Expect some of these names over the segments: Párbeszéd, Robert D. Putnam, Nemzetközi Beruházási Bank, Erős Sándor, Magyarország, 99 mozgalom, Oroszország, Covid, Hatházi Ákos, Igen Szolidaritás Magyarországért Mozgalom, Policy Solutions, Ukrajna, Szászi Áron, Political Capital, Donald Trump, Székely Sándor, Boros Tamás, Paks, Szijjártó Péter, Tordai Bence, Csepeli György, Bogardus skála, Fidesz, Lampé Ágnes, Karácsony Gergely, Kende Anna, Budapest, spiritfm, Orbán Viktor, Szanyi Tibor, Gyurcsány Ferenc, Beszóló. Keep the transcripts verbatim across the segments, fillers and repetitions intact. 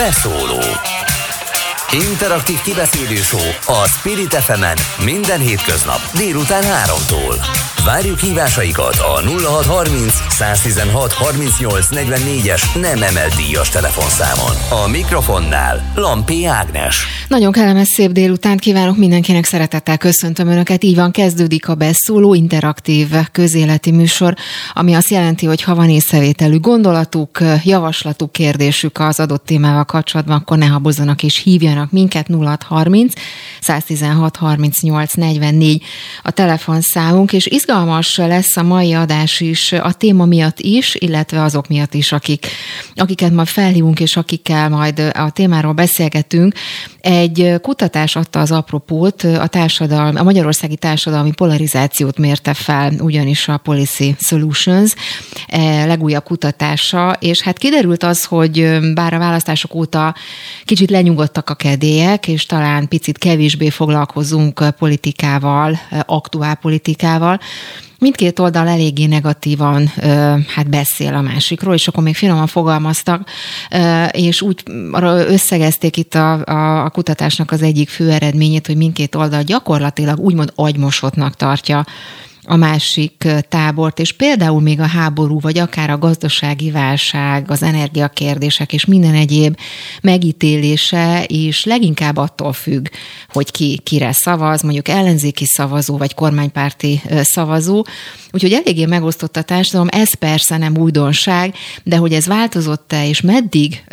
Beszóló. Interaktív kibeszélő show a Spirit ef emen minden hétköznap délután háromtól. Várjuk hívásaikat a nulla hatszázharminc száztizenhat harmincnyolc negyvennégyes nem emelt díjas telefonszámon. A mikrofonnál Lampé Ágnes. Nagyon kellemes szép délután kívánok mindenkinek, szeretettel köszöntöm Önöket. Így van, kezdődik a Beszóló, interaktív közéleti műsor, ami azt jelenti, hogy ha van észrevételű gondolatuk, javaslatuk, kérdésük az adott témával kapcsolatban, akkor ne habozzanak és hívjanak minket. Nulla hatszázharminc száztizenhat harmincnyolc negyvennégy a telefonszámunk, és izgalmas Izgalmas lesz a mai adás is, a téma miatt is, illetve azok miatt is, akik, akiket majd felhívunk, és akikkel majd a témáról beszélgetünk. Egy kutatás adta az apropót, a, társadalmi, a magyarországi társadalmi polarizációt mérte fel, ugyanis a Policy Solutions legújabb kutatása, és hát kiderült az, hogy bár a választások óta kicsit lenyugodtak a kedélyek, és talán picit kevésbé foglalkozunk politikával, aktuál politikával, mindkét oldal eléggé negatívan hát beszél a másikról, és akkor még finoman fogalmaztak, és úgy összegezték itt a, a, a kutatásnak az egyik fő eredményét, hogy mindkét oldal gyakorlatilag úgymond agymosottnak tartja a másik tábort, és például még a háború, vagy akár a gazdasági válság, az energiakérdések és minden egyéb megítélése is leginkább attól függ, hogy ki kire szavaz, mondjuk ellenzéki szavazó, vagy kormánypárti szavazó. Úgyhogy eléggé megosztott a társadalom, ez persze nem újdonság, de hogy ez változott-e, és meddig,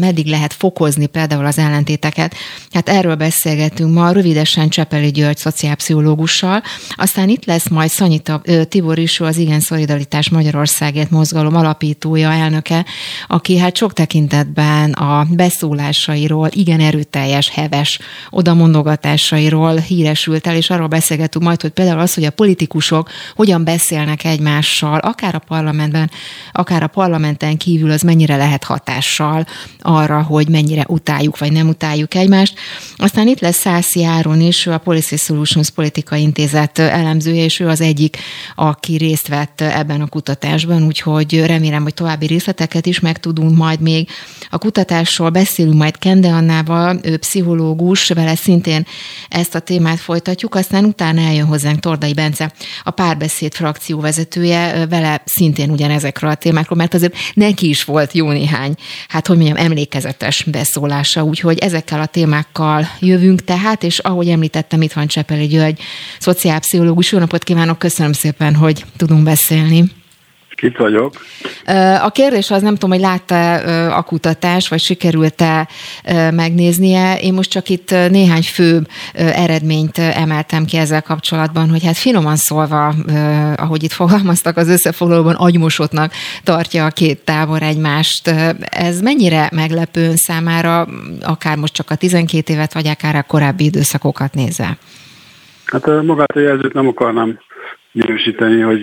meddig lehet fokozni például az ellentéteket, hát erről beszélgetünk ma rövidesen Csepeli György szociálpszichológussal, aztán itt lesz majd Szanyi Tibor is, az Igen Szolidaritás Magyarországért Mozgalom alapítója, elnöke, aki hát sok tekintetben a beszólásairól, igen erőteljes, heves odamondogatásairól híresült el, és arról beszélgetünk majd, hogy például az, hogy a politikusok hogyan beszélnek egymással, akár a parlamentben, akár a parlamenten kívül, az mennyire lehet hatással arra, hogy mennyire utáljuk vagy nem utáljuk egymást. Aztán itt lesz Szászi Áron is, a Policy Solutions Political Intézet elemzője, és ő az egyik, aki részt vett ebben a kutatásban, úgyhogy remélem, hogy további részleteket is megtudunk majd még. A kutatásról beszélünk majd Kende Annával, ő pszichológus, vele szintén ezt a témát folytatjuk, aztán utána eljön hozzánk Tordai Bence, a Párbeszéd frakció vezetője, vele szintén ugyanezekről a témákról, mert azért neki is volt jó néhány, hát hogy mondjam, emlékezetes beszólása, úgyhogy ezekkel a témákkal jövünk tehát, és ahogy említettem, itt van Csepeli György, szociálpszichológus. Jó napot kívánok, köszönöm szépen, hogy tudunk beszélni. Itt vagyok. A kérdés az, nem tudom, hogy látta a kutatás, vagy sikerült-e megnéznie. Én most csak itt néhány fő eredményt emeltem ki ezzel kapcsolatban, hogy hát finoman szólva, ahogy itt fogalmaztak az összefoglalóban, agymosottnak tartja a két tábor egymást. Ez mennyire meglepő ön számára, akár most csak a tizenkét évet, vagy akár a korábbi időszakokat nézve? Hát magát a jelzőt nem akarnám minősíteni, hogy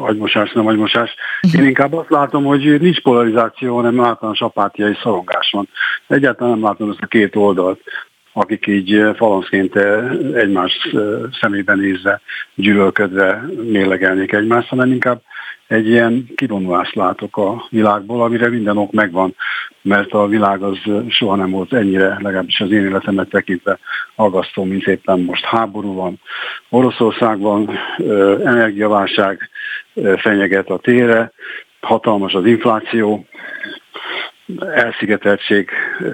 agymosás, nem agymosás. Én inkább azt látom, hogy nincs polarizáció, hanem általános apátia és szorongás van. Egyáltalán nem látom ezt a két oldalt, akik így falanszként egymás szemébe nézve, gyűlölködve mérlegelnék egymást, hanem inkább egy ilyen kivonulást látok a világból, amire minden ok megvan, mert a világ az soha nem volt ennyire, legalábbis az én életemet tekintve, aggasztó, mint éppen most. Háború van, Oroszországban energiaválság fenyeget a térre, hatalmas az infláció, elszigeteltség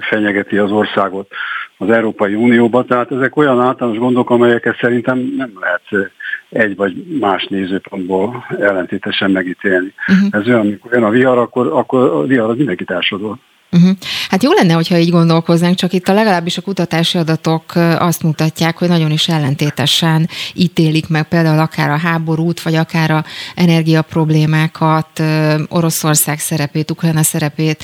fenyegeti az országot az Európai Unióban, tehát ezek olyan általános gondok, amelyeket szerintem nem lehet egy vagy más nézőpontból ellentétesen megítélni. Uh-huh. Ez olyan, amikor jön a vihar, akkor, akkor a vihar az mindenki társadal. Uh-huh. Hát jó lenne, hogyha így gondolkoznánk, csak itt a legalábbis a kutatási adatok azt mutatják, hogy nagyon is ellentétesen ítélik meg például akár a háborút, vagy akár a energiaproblémákat, Oroszország szerepét, Ukrajna szerepét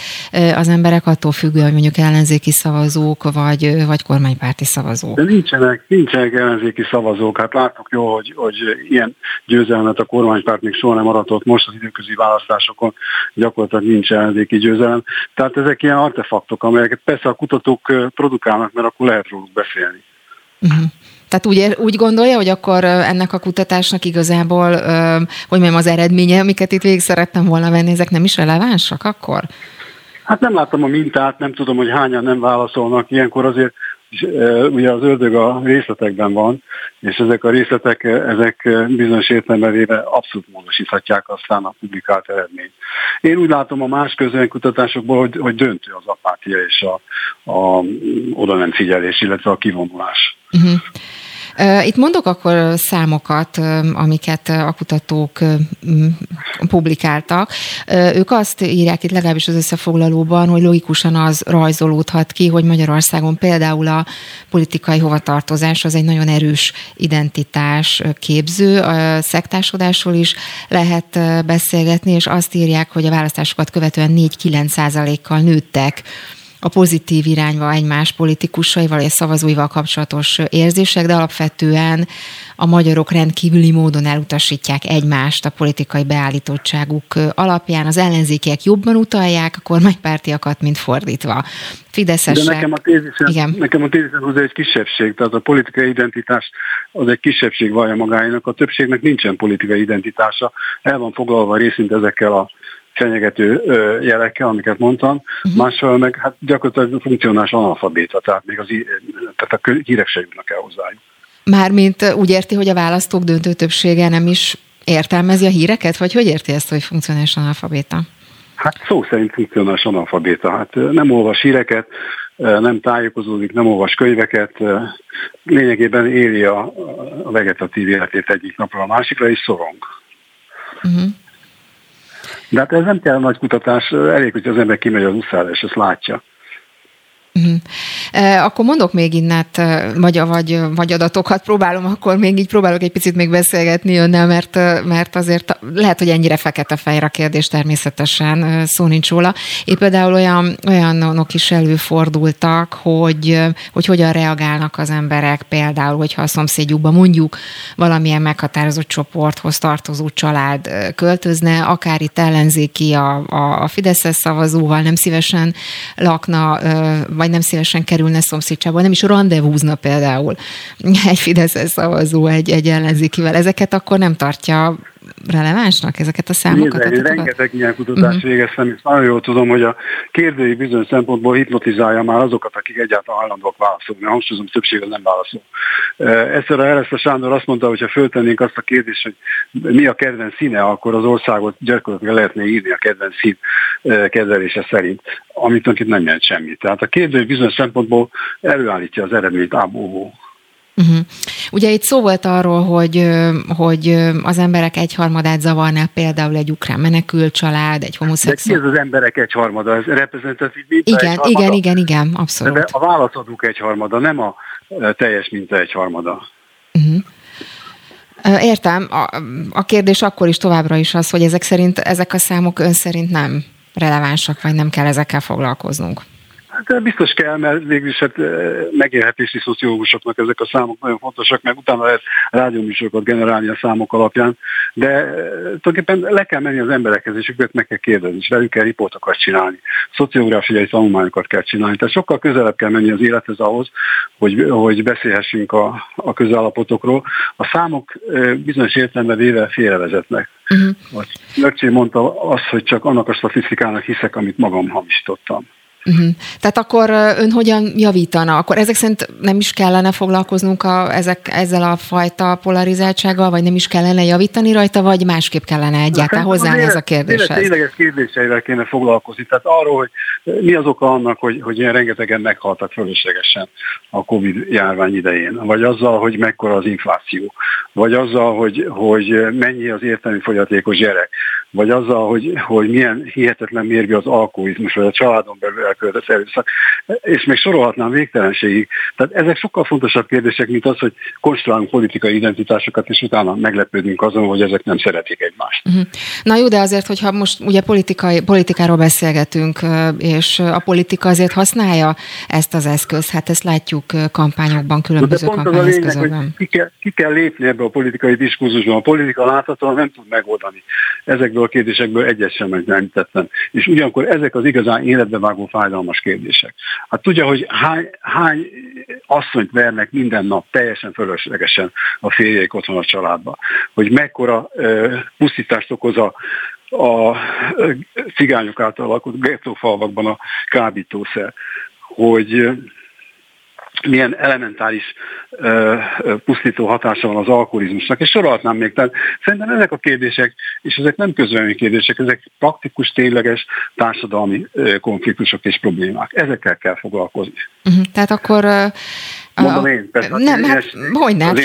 az emberek, attól függően, hogy mondjuk ellenzéki szavazók, vagy, vagy kormánypárti szavazók. De nincsenek, nincsenek ellenzéki szavazók. Hát láttuk jó, hogy, hogy ilyen győzelmet a kormánypárt még soha nem aratott, most az időközi választásokon gyakorlatilag nincs ellenzéki győzelem. Tehát ezek ilyen artefaktok, amelyeket persze a kutatók produkálnak, mert akkor lehet róluk beszélni. Uh-huh. Tehát úgy, úgy gondolja, hogy akkor ennek a kutatásnak igazából, hogy mondjam, az eredménye, amiket itt végig szerettem volna venni, ezek nem is relevánsak akkor? Hát nem láttam a mintát, nem tudom, hogy hányan nem válaszolnak. Ilyenkor azért ugye az ördög a részletekben van, és ezek a részletek ezek bizonyos értelemben véve abszolút módosíthatják aztán a publikált eredményt. Én úgy látom a más közönkutatásokból, hogy, hogy döntő az apátia és a, a oda nem figyelés, illetve a kivonulás. Uh-huh. Itt mondok akkor számokat, amiket a kutatók publikáltak. Ők azt írják itt legalábbis az összefoglalóban, hogy logikusan az rajzolódhat ki, hogy Magyarországon például a politikai hovatartozás az egy nagyon erős identitás képző, a szektásodásról is lehet beszélgetni, és azt írják, hogy a választásokat követően négy-kilenc százalékkal nőttek a pozitív irányba egymás politikusaival és szavazóival kapcsolatos érzések, de alapvetően a magyarok rendkívüli módon elutasítják egymást a politikai beállítottságuk alapján. Az ellenzékiek jobban utalják a kormánypártiakat, mint fordítva. Fideszesek. De nekem a tézisem, nekem a tézisem az egy kisebbség, tehát a politikai identitás az egy kisebbség vallja magáénak, a többségnek nincsen politikai identitása, el van foglalva részint ezekkel a fenyegető jelekkel, amiket mondtam, uh-huh. másfél meg hát gyakorlatilag funkcionális analfabéta, tehát még az tehát a hírek se jutnak el hozzájuk. Mármint úgy érti, hogy a választók döntő többsége nem is értelmezi a híreket, vagy hogy érti ezt, hogy funkcionális analfabéta? Hát szó szerint funkcionális analfabéta. Hát nem olvas híreket, nem tájékozódik, nem olvas könyveket, lényegében éli a vegetatív életét egyik napról a másikra, és szorong. Uh-huh. De hát ez nem kell nagy kutatás, elég, hogy az ember kimegy az utcára, és ezt látja. Uh-huh. Akkor mondok még innát, vagy, vagy, vagy adatokat próbálom, akkor még így próbálok egy picit még beszélgetni önnel, mert, mert azért lehet, hogy ennyire fekete-fehér a kérdés, természetesen szó nincs róla. Épp például olyan, olyanok is előfordultak, hogy, hogy hogyan reagálnak az emberek, például, hogyha a szomszédjukban mondjuk valamilyen meghatározott csoporthoz tartozó család költözne, akár itt ellenzéki a, a, a Fideszes szavazóval, nem szívesen lakna, vagy nem szívesen kerülne szomszédsába, nem is randevúzna például egy Fideszes szavazó egy, egy ellenzékivel. Ezeket akkor nem tartja relevánsnak, ezeket a számokat? Nézd, rengeteg ilyen kutatást uh-huh. végeztem, és nagyon jól tudom, hogy a kérdői bizonyos szempontból hipnotizálja már azokat, akik egyáltalán hajlandóak válaszolni. Hangsúlyozom, többség az nem válaszol. Egyszerűen Erős Sándor azt mondta, hogy ha föltennénk azt a kérdést, hogy mi a kedvenc színe, akkor az országot gyakorlatilag lehetne írni a kedvenc szín kezelése szerint, amit itt nem jelent semmit. Tehát a kérdői bizonyos szempontból előállítja az eredményt ábóvó. Uh-huh. Ugye itt szó volt arról, hogy, hogy az emberek egyharmadát zavarná például egy ukrán menekült család, egy homoszexuális. De ki ez az emberek egyharmada? Ez reprezentatív minta igen, egyharmada? Igen, igen, igen, abszolút. De a válaszadók egyharmada, nem a teljes minta egyharmada. Uh-huh. Értem, a, a kérdés akkor is továbbra is az, hogy ezek szerint, ezek a számok ön szerint nem relevánsak, vagy nem kell ezekkel foglalkoznunk. Hát biztos kell, mert végülis hát megélhetési szociológusoknak ezek a számok nagyon fontosak, mert utána lehet rádióműsorokat generálni a számok alapján, de tulajdonképpen le kell menni az emberekhez, és őket meg kell kérdezni, és velük kell riportokat csinálni, szociográfiai tanulmányokat kell csinálni, tehát sokkal közelebb kell menni az élethez ahhoz, hogy, hogy beszélhessünk a, a közállapotokról. A számok bizonyos értelemben véve félrevezetnek. Uh-huh. Lökcsé mondta azt, hogy csak annak a statisztikának hiszek, amit magam hamisítottam. Uh-huh. Tehát akkor ön hogyan javítana? Akkor ezek szerint nem is kellene foglalkoznunk a, ezek, ezzel a fajta polarizáltsággal, vagy nem is kellene javítani rajta, vagy másképp kellene egyáltalán hozzáállni ez a kérdéshez? Tényleges kérdéseivel kéne foglalkozni. Tehát arról, hogy mi az oka annak, hogy, hogy ilyen rengetegen meghaltak fölöslegesen a Covid járvány idején, vagy azzal, hogy mekkora az infláció, vagy azzal, hogy, hogy mennyi az értelmi fogyatékos gyerek, vagy azzal, hogy, hogy milyen hihetetlen mérgű az alkoholizmus, vagy a családon belül elkövetett erőszak, és még sorolhatnám végtelenségig. Tehát ezek sokkal fontosabb kérdések, mint az, hogy konstruálunk politikai identitásokat, és utána meglepődünk azon, hogy ezek nem szeretik egymást. Na jó, de azért, hogyha most ugye politikai, politikáról beszélgetünk, és a politika azért használja ezt az eszközt, hát ezt látjuk kampányokban, különböző kampányeszközökben. Ki, ki kell lépni ebbe a politikai diskurzusban. A politika láthatóan nem tud megoldani ezekből ezekből a kérdésekből egyet sem megjelentettem. És ugyanakkor ezek az igazán életbevágó fájdalmas kérdések. Hát tudja, hogy hány, hány asszonyt vernek minden nap teljesen fölöslegesen a férjeik otthon a családban. Hogy mekkora uh, pusztítást okoz a a cigányok által lakott gettófalvakban a kábítószer, hogy milyen elementális uh, pusztító hatása van az alkoholizmusnak, és sorolhatnám még. Tehát szerintem ezek a kérdések, és ezek nem közvetlen kérdések, ezek praktikus, tényleges társadalmi uh, konfliktusok és problémák. Ezekkel kell foglalkozni. Uh-huh. Tehát akkor... Uh... Mondom én, persze, nem, hát, hogy nem.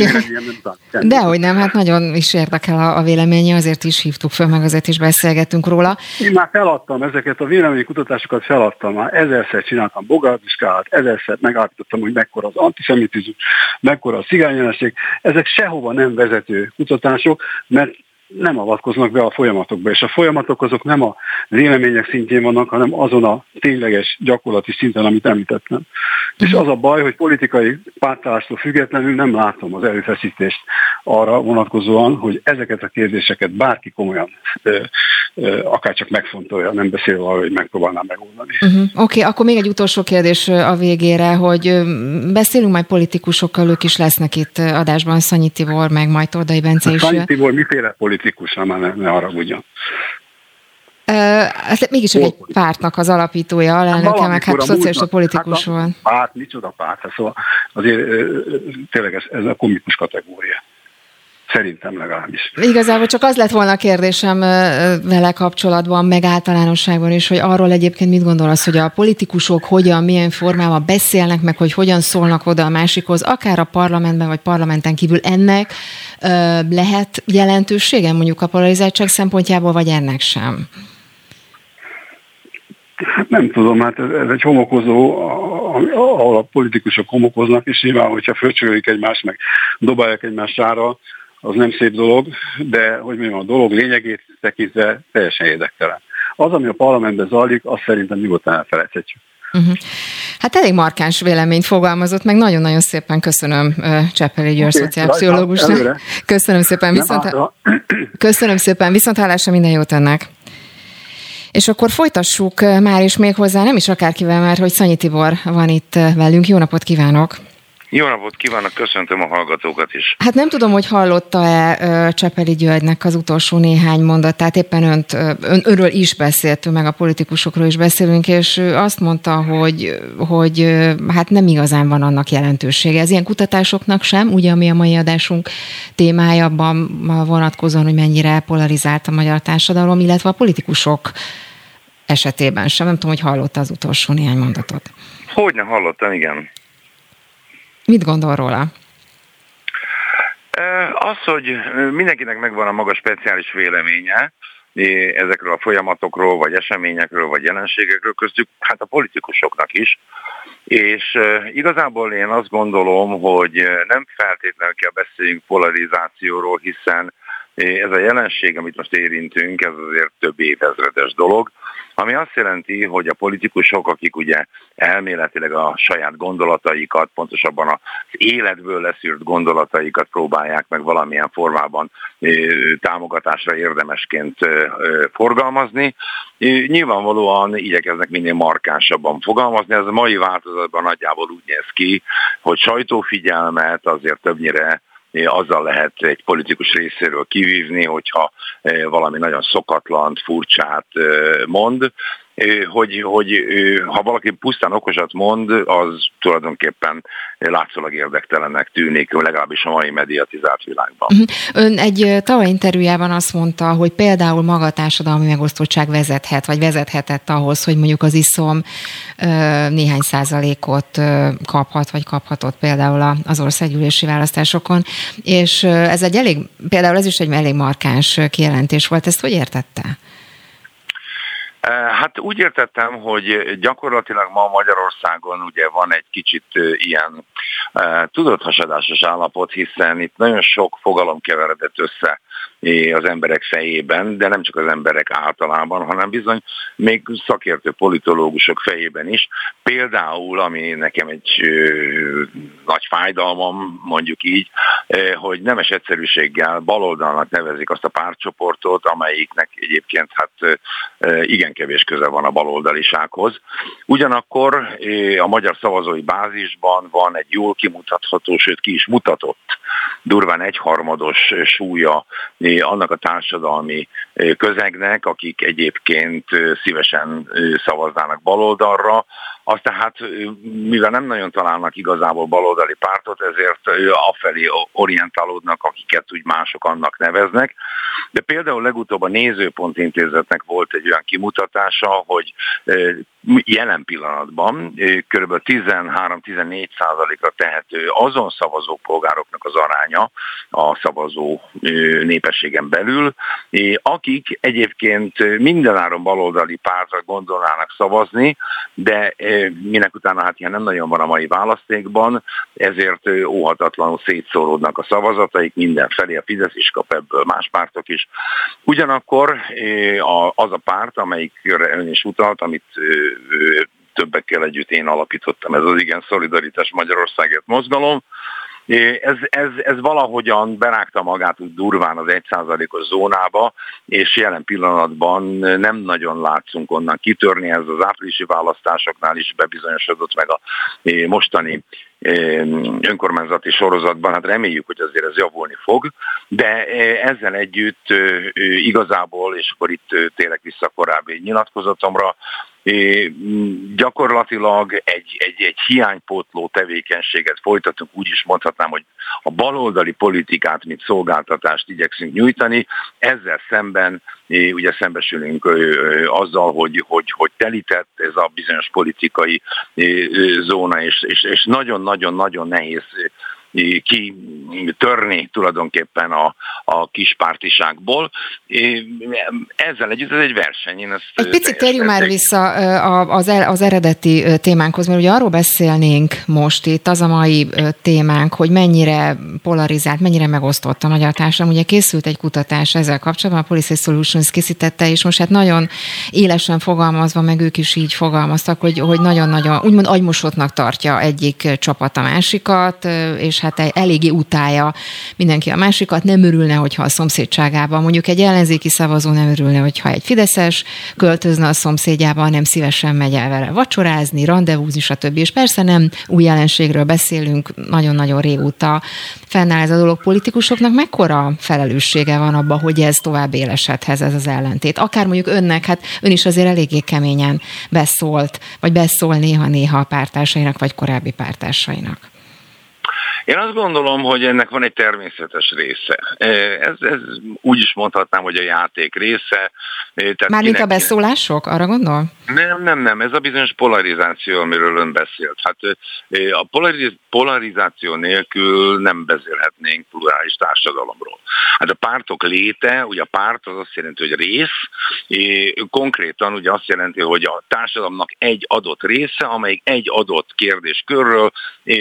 De hogy nem, hát nagyon is érdekel a, a véleménye, azért is hívtuk föl, meg azért is beszélgettünk róla. Én már feladtam ezeket a véleménykutatásokat, feladtam már. Ezerszer csináltam Bogardus skálát, ezerszer megállapítottam, hogy mekkora az antiszemitizmus, mekkora a cigányjelenség. Ezek sehova nem vezető kutatások, mert nem avatkoznak be a folyamatokba, és a folyamatok azok nem a vélemények szintjén vannak, hanem azon a tényleges gyakorlati szinten, amit említettem. És az a baj, hogy politikai pártállástól függetlenül nem látom az erőfeszítést arra vonatkozóan, hogy ezeket a kérdéseket bárki komolyan akárcsak megfontolja, nem beszélve arra, hogy megpróbálnám megoldani. Uh-huh. Oké, okay, akkor még egy utolsó kérdés a végére, hogy beszélünk majd politikusokkal, ők is lesznek itt adásban, Szanyi Tibor, meg majd Tordai Bence is. Szanyi Tibor miféle politikus, már ne, ne haragudjon. Hát uh, mégis egy pártnak az alapítója, alelnöke, meg hát szocialista politikus hát volt. Párt, micsoda párt, hát szóval azért tényleg ez, ez a komikus kategória. Szerintem legalábbis. Igazából csak az lett volna a kérdésem vele kapcsolatban, meg általánosságban is, hogy arról egyébként mit gondolsz, hogy a politikusok hogyan, milyen formában beszélnek, meg hogy hogyan szólnak oda a másikhoz, akár a parlamentben, vagy parlamenten kívül ennek ö, lehet jelentősége mondjuk a polarizáltság szempontjából, vagy ennek sem? Hát nem tudom, hát ez, ez egy homokozó, ahol a politikusok homokoznak, és nyilván, hogyha fölcsöljük egymást, meg dobálják egymást ára, az nem szép dolog, de hogy mondjam, a dolog lényegét tekintve teljesen érdektelen. Az, ami a parlamentben zajlik, azt szerintem nyugodtan elfelejthetjük. Uh-huh. Hát elég markáns véleményt fogalmazott, meg nagyon-nagyon szépen köszönöm uh, Csepeli György okay, szociálpszichológusnak. Köszönöm szépen, viszont... Átra. Köszönöm szépen, viszonthálásra, minden jót ennek. És akkor folytassuk már is még hozzá, nem is akárkivel, mert hogy Szanyi Tibor van itt velünk. Jó napot kívánok! Jó napot kívánok, köszöntöm a hallgatókat is. Hát nem tudom, hogy hallotta-e Csepeli Györgynek az utolsó néhány mondatát, éppen önt, ön, önről is beszéltünk, meg a politikusokról is beszélünk, és ő azt mondta, hogy, hogy hát nem igazán van annak jelentősége. Ez ilyen kutatásoknak sem, ugye, ami a mai adásunk témája, abban vonatkozóan, hogy mennyire polarizált a magyar társadalom, illetve a politikusok esetében sem. Nem tudom, hogy hallotta az utolsó néhány mondatot. Hogyne hallottam, igen. Mit gondol róla? Az, hogy mindenkinek megvan a maga speciális véleménye ezekről a folyamatokról, vagy eseményekről, vagy jelenségekről, köztük hát a politikusoknak is. És igazából én azt gondolom, hogy nem feltétlenül kell beszéljünk polarizációról, hiszen ez a jelenség, amit most érintünk, ez azért több évezredes dolog, ami azt jelenti, hogy a politikusok, akik ugye elméletileg a saját gondolataikat, pontosabban az életből leszűrt gondolataikat próbálják meg valamilyen formában támogatásra érdemesként forgalmazni, nyilvánvalóan igyekeznek minél markánsabban fogalmazni. Ez a mai változatban nagyjából úgy néz ki, hogy sajtófigyelmet azért többnyire azzal lehet egy politikus részéről kivívni, hogyha valami nagyon szokatlant, furcsát mond, hogy, hogy ha valaki pusztán okosat mond, az tulajdonképpen látszólag érdektelennek tűnik, legalábbis a mai mediatizált világban. Ön egy tavaly interjújában azt mondta, hogy például maga a társadalmi megosztottság vezethet, vagy vezethetett ahhoz, hogy mondjuk az iszom néhány százalékot kaphat, vagy kaphatott például az országgyűlési választásokon, és ez egy elég, például ez is egy elég markáns kijelentés volt, ezt hogy értette? Hát úgy értettem, hogy gyakorlatilag ma Magyarországon ugye van egy kicsit ilyen tudathasadásos állapot, hiszen itt nagyon sok fogalom keveredett össze az emberek fejében, de nem csak az emberek általában, hanem bizony még szakértő politológusok fejében is. Például, ami nekem egy ö, nagy fájdalmam, mondjuk így, ö, hogy nemes egyszerűséggel baloldalnak nevezik azt a pártcsoportot, amelyiknek egyébként hát ö, igen kevés köze van a baloldalisághoz. Ugyanakkor ö, a magyar szavazói bázisban van egy jól kimutatható, sőt ki is mutatott, durván egyharmados súlya annak a társadalmi közegnek, akik egyébként szívesen szavaznának baloldalra. Azt tehát, mivel nem nagyon találnak igazából baloldali pártot, ezért afelé orientálódnak, akiket úgy mások annak neveznek. De például legutóbb a Nézőpont Intézetnek volt egy olyan kimutatása, hogy jelen pillanatban kb. tizenhárom-tizennégy százalékra tehető azon szavazó polgároknak az aránya a szavazó népességen belül, akik egyébként mindenáron baloldali pártra gondolnának szavazni, de minek utána hát ilyen nem nagyon van a mai választékban, ezért óhatatlanul szétszóródnak a szavazataik mindenfelé, a Fidesz is kap ebből, más pártok is. Ugyanakkor az a párt, amelyikre ön is utalt, amit többekkel együtt én alapítottam, ez az Igen Szolidaritás Magyarországért Mozgalom, Ez, ez, ez valahogyan berágta magát úgy durván az egy százalékos zónába, és jelen pillanatban nem nagyon látszunk onnan kitörni, ez az áprilisi választásoknál is bebizonyosodott meg a mostani önkormányzati sorozatban, hát reméljük, hogy azért ez javulni fog, de ezzel együtt igazából, és akkor itt térek vissza korábbi nyilatkozatomra, gyakorlatilag egy, egy, egy hiánypótló tevékenységet folytatunk, úgy is mondhatnám, hogy a baloldali politikát, mint szolgáltatást igyekszünk nyújtani, ezzel szemben ugye szembesülünk azzal, hogy, hogy, hogy telített ez a bizonyos politikai zóna, és, és, és nagyon-nagyon-nagyon nehéz kitörni tulajdonképpen a, a kispártiságból. Ezzel együtt ez egy verseny. Én egy picit térjünk már vissza az, az eredeti témánkhoz, mert ugye arról beszélnénk most itt, az a mai témánk, hogy mennyire polarizált, mennyire megosztott a magyar társadalom. Ugye készült egy kutatás ezzel kapcsolatban, a Policy Solutions készítette, és most hát nagyon élesen fogalmazva, meg ők is így fogalmaztak, hogy, hogy nagyon-nagyon, úgymond agymosottnak tartja egyik csapat a másikat, és hát eléggé utálja mindenki a másikat, nem örülne, hogyha a szomszédságában, mondjuk egy ellenzéki szavazó nem örülne, hogyha egy fideszes költözne a szomszédjába, nem szívesen megy el vele vacsorázni, randevúzni, stb. És persze nem új jelenségről beszélünk, nagyon-nagyon régóta fennáll ez a dolog. Politikusoknak mekkora felelőssége van abban, hogy ez tovább élesedhez, ez az ellentét? Akár mondjuk önnek, hát ön is azért eléggé keményen beszólt, vagy beszól néha-néha a pártársainak, vagy korábbi pártársainak. Én azt gondolom, hogy ennek van egy természetes része. Ez, ez úgy is mondhatnám, hogy a játék része. Tehát mármint kinek... a beszólások, arra gondol? Nem, nem, nem. Ez a bizonyos polarizáció, amiről ön beszélt. Hát a polariz- polarizáció nélkül nem beszélhetnénk plurális társadalomról. Hát a pártok léte, ugye a párt az azt jelenti, hogy rész, konkrétan ugye azt jelenti, hogy a társadalomnak egy adott része, amelyik egy adott kérdéskörről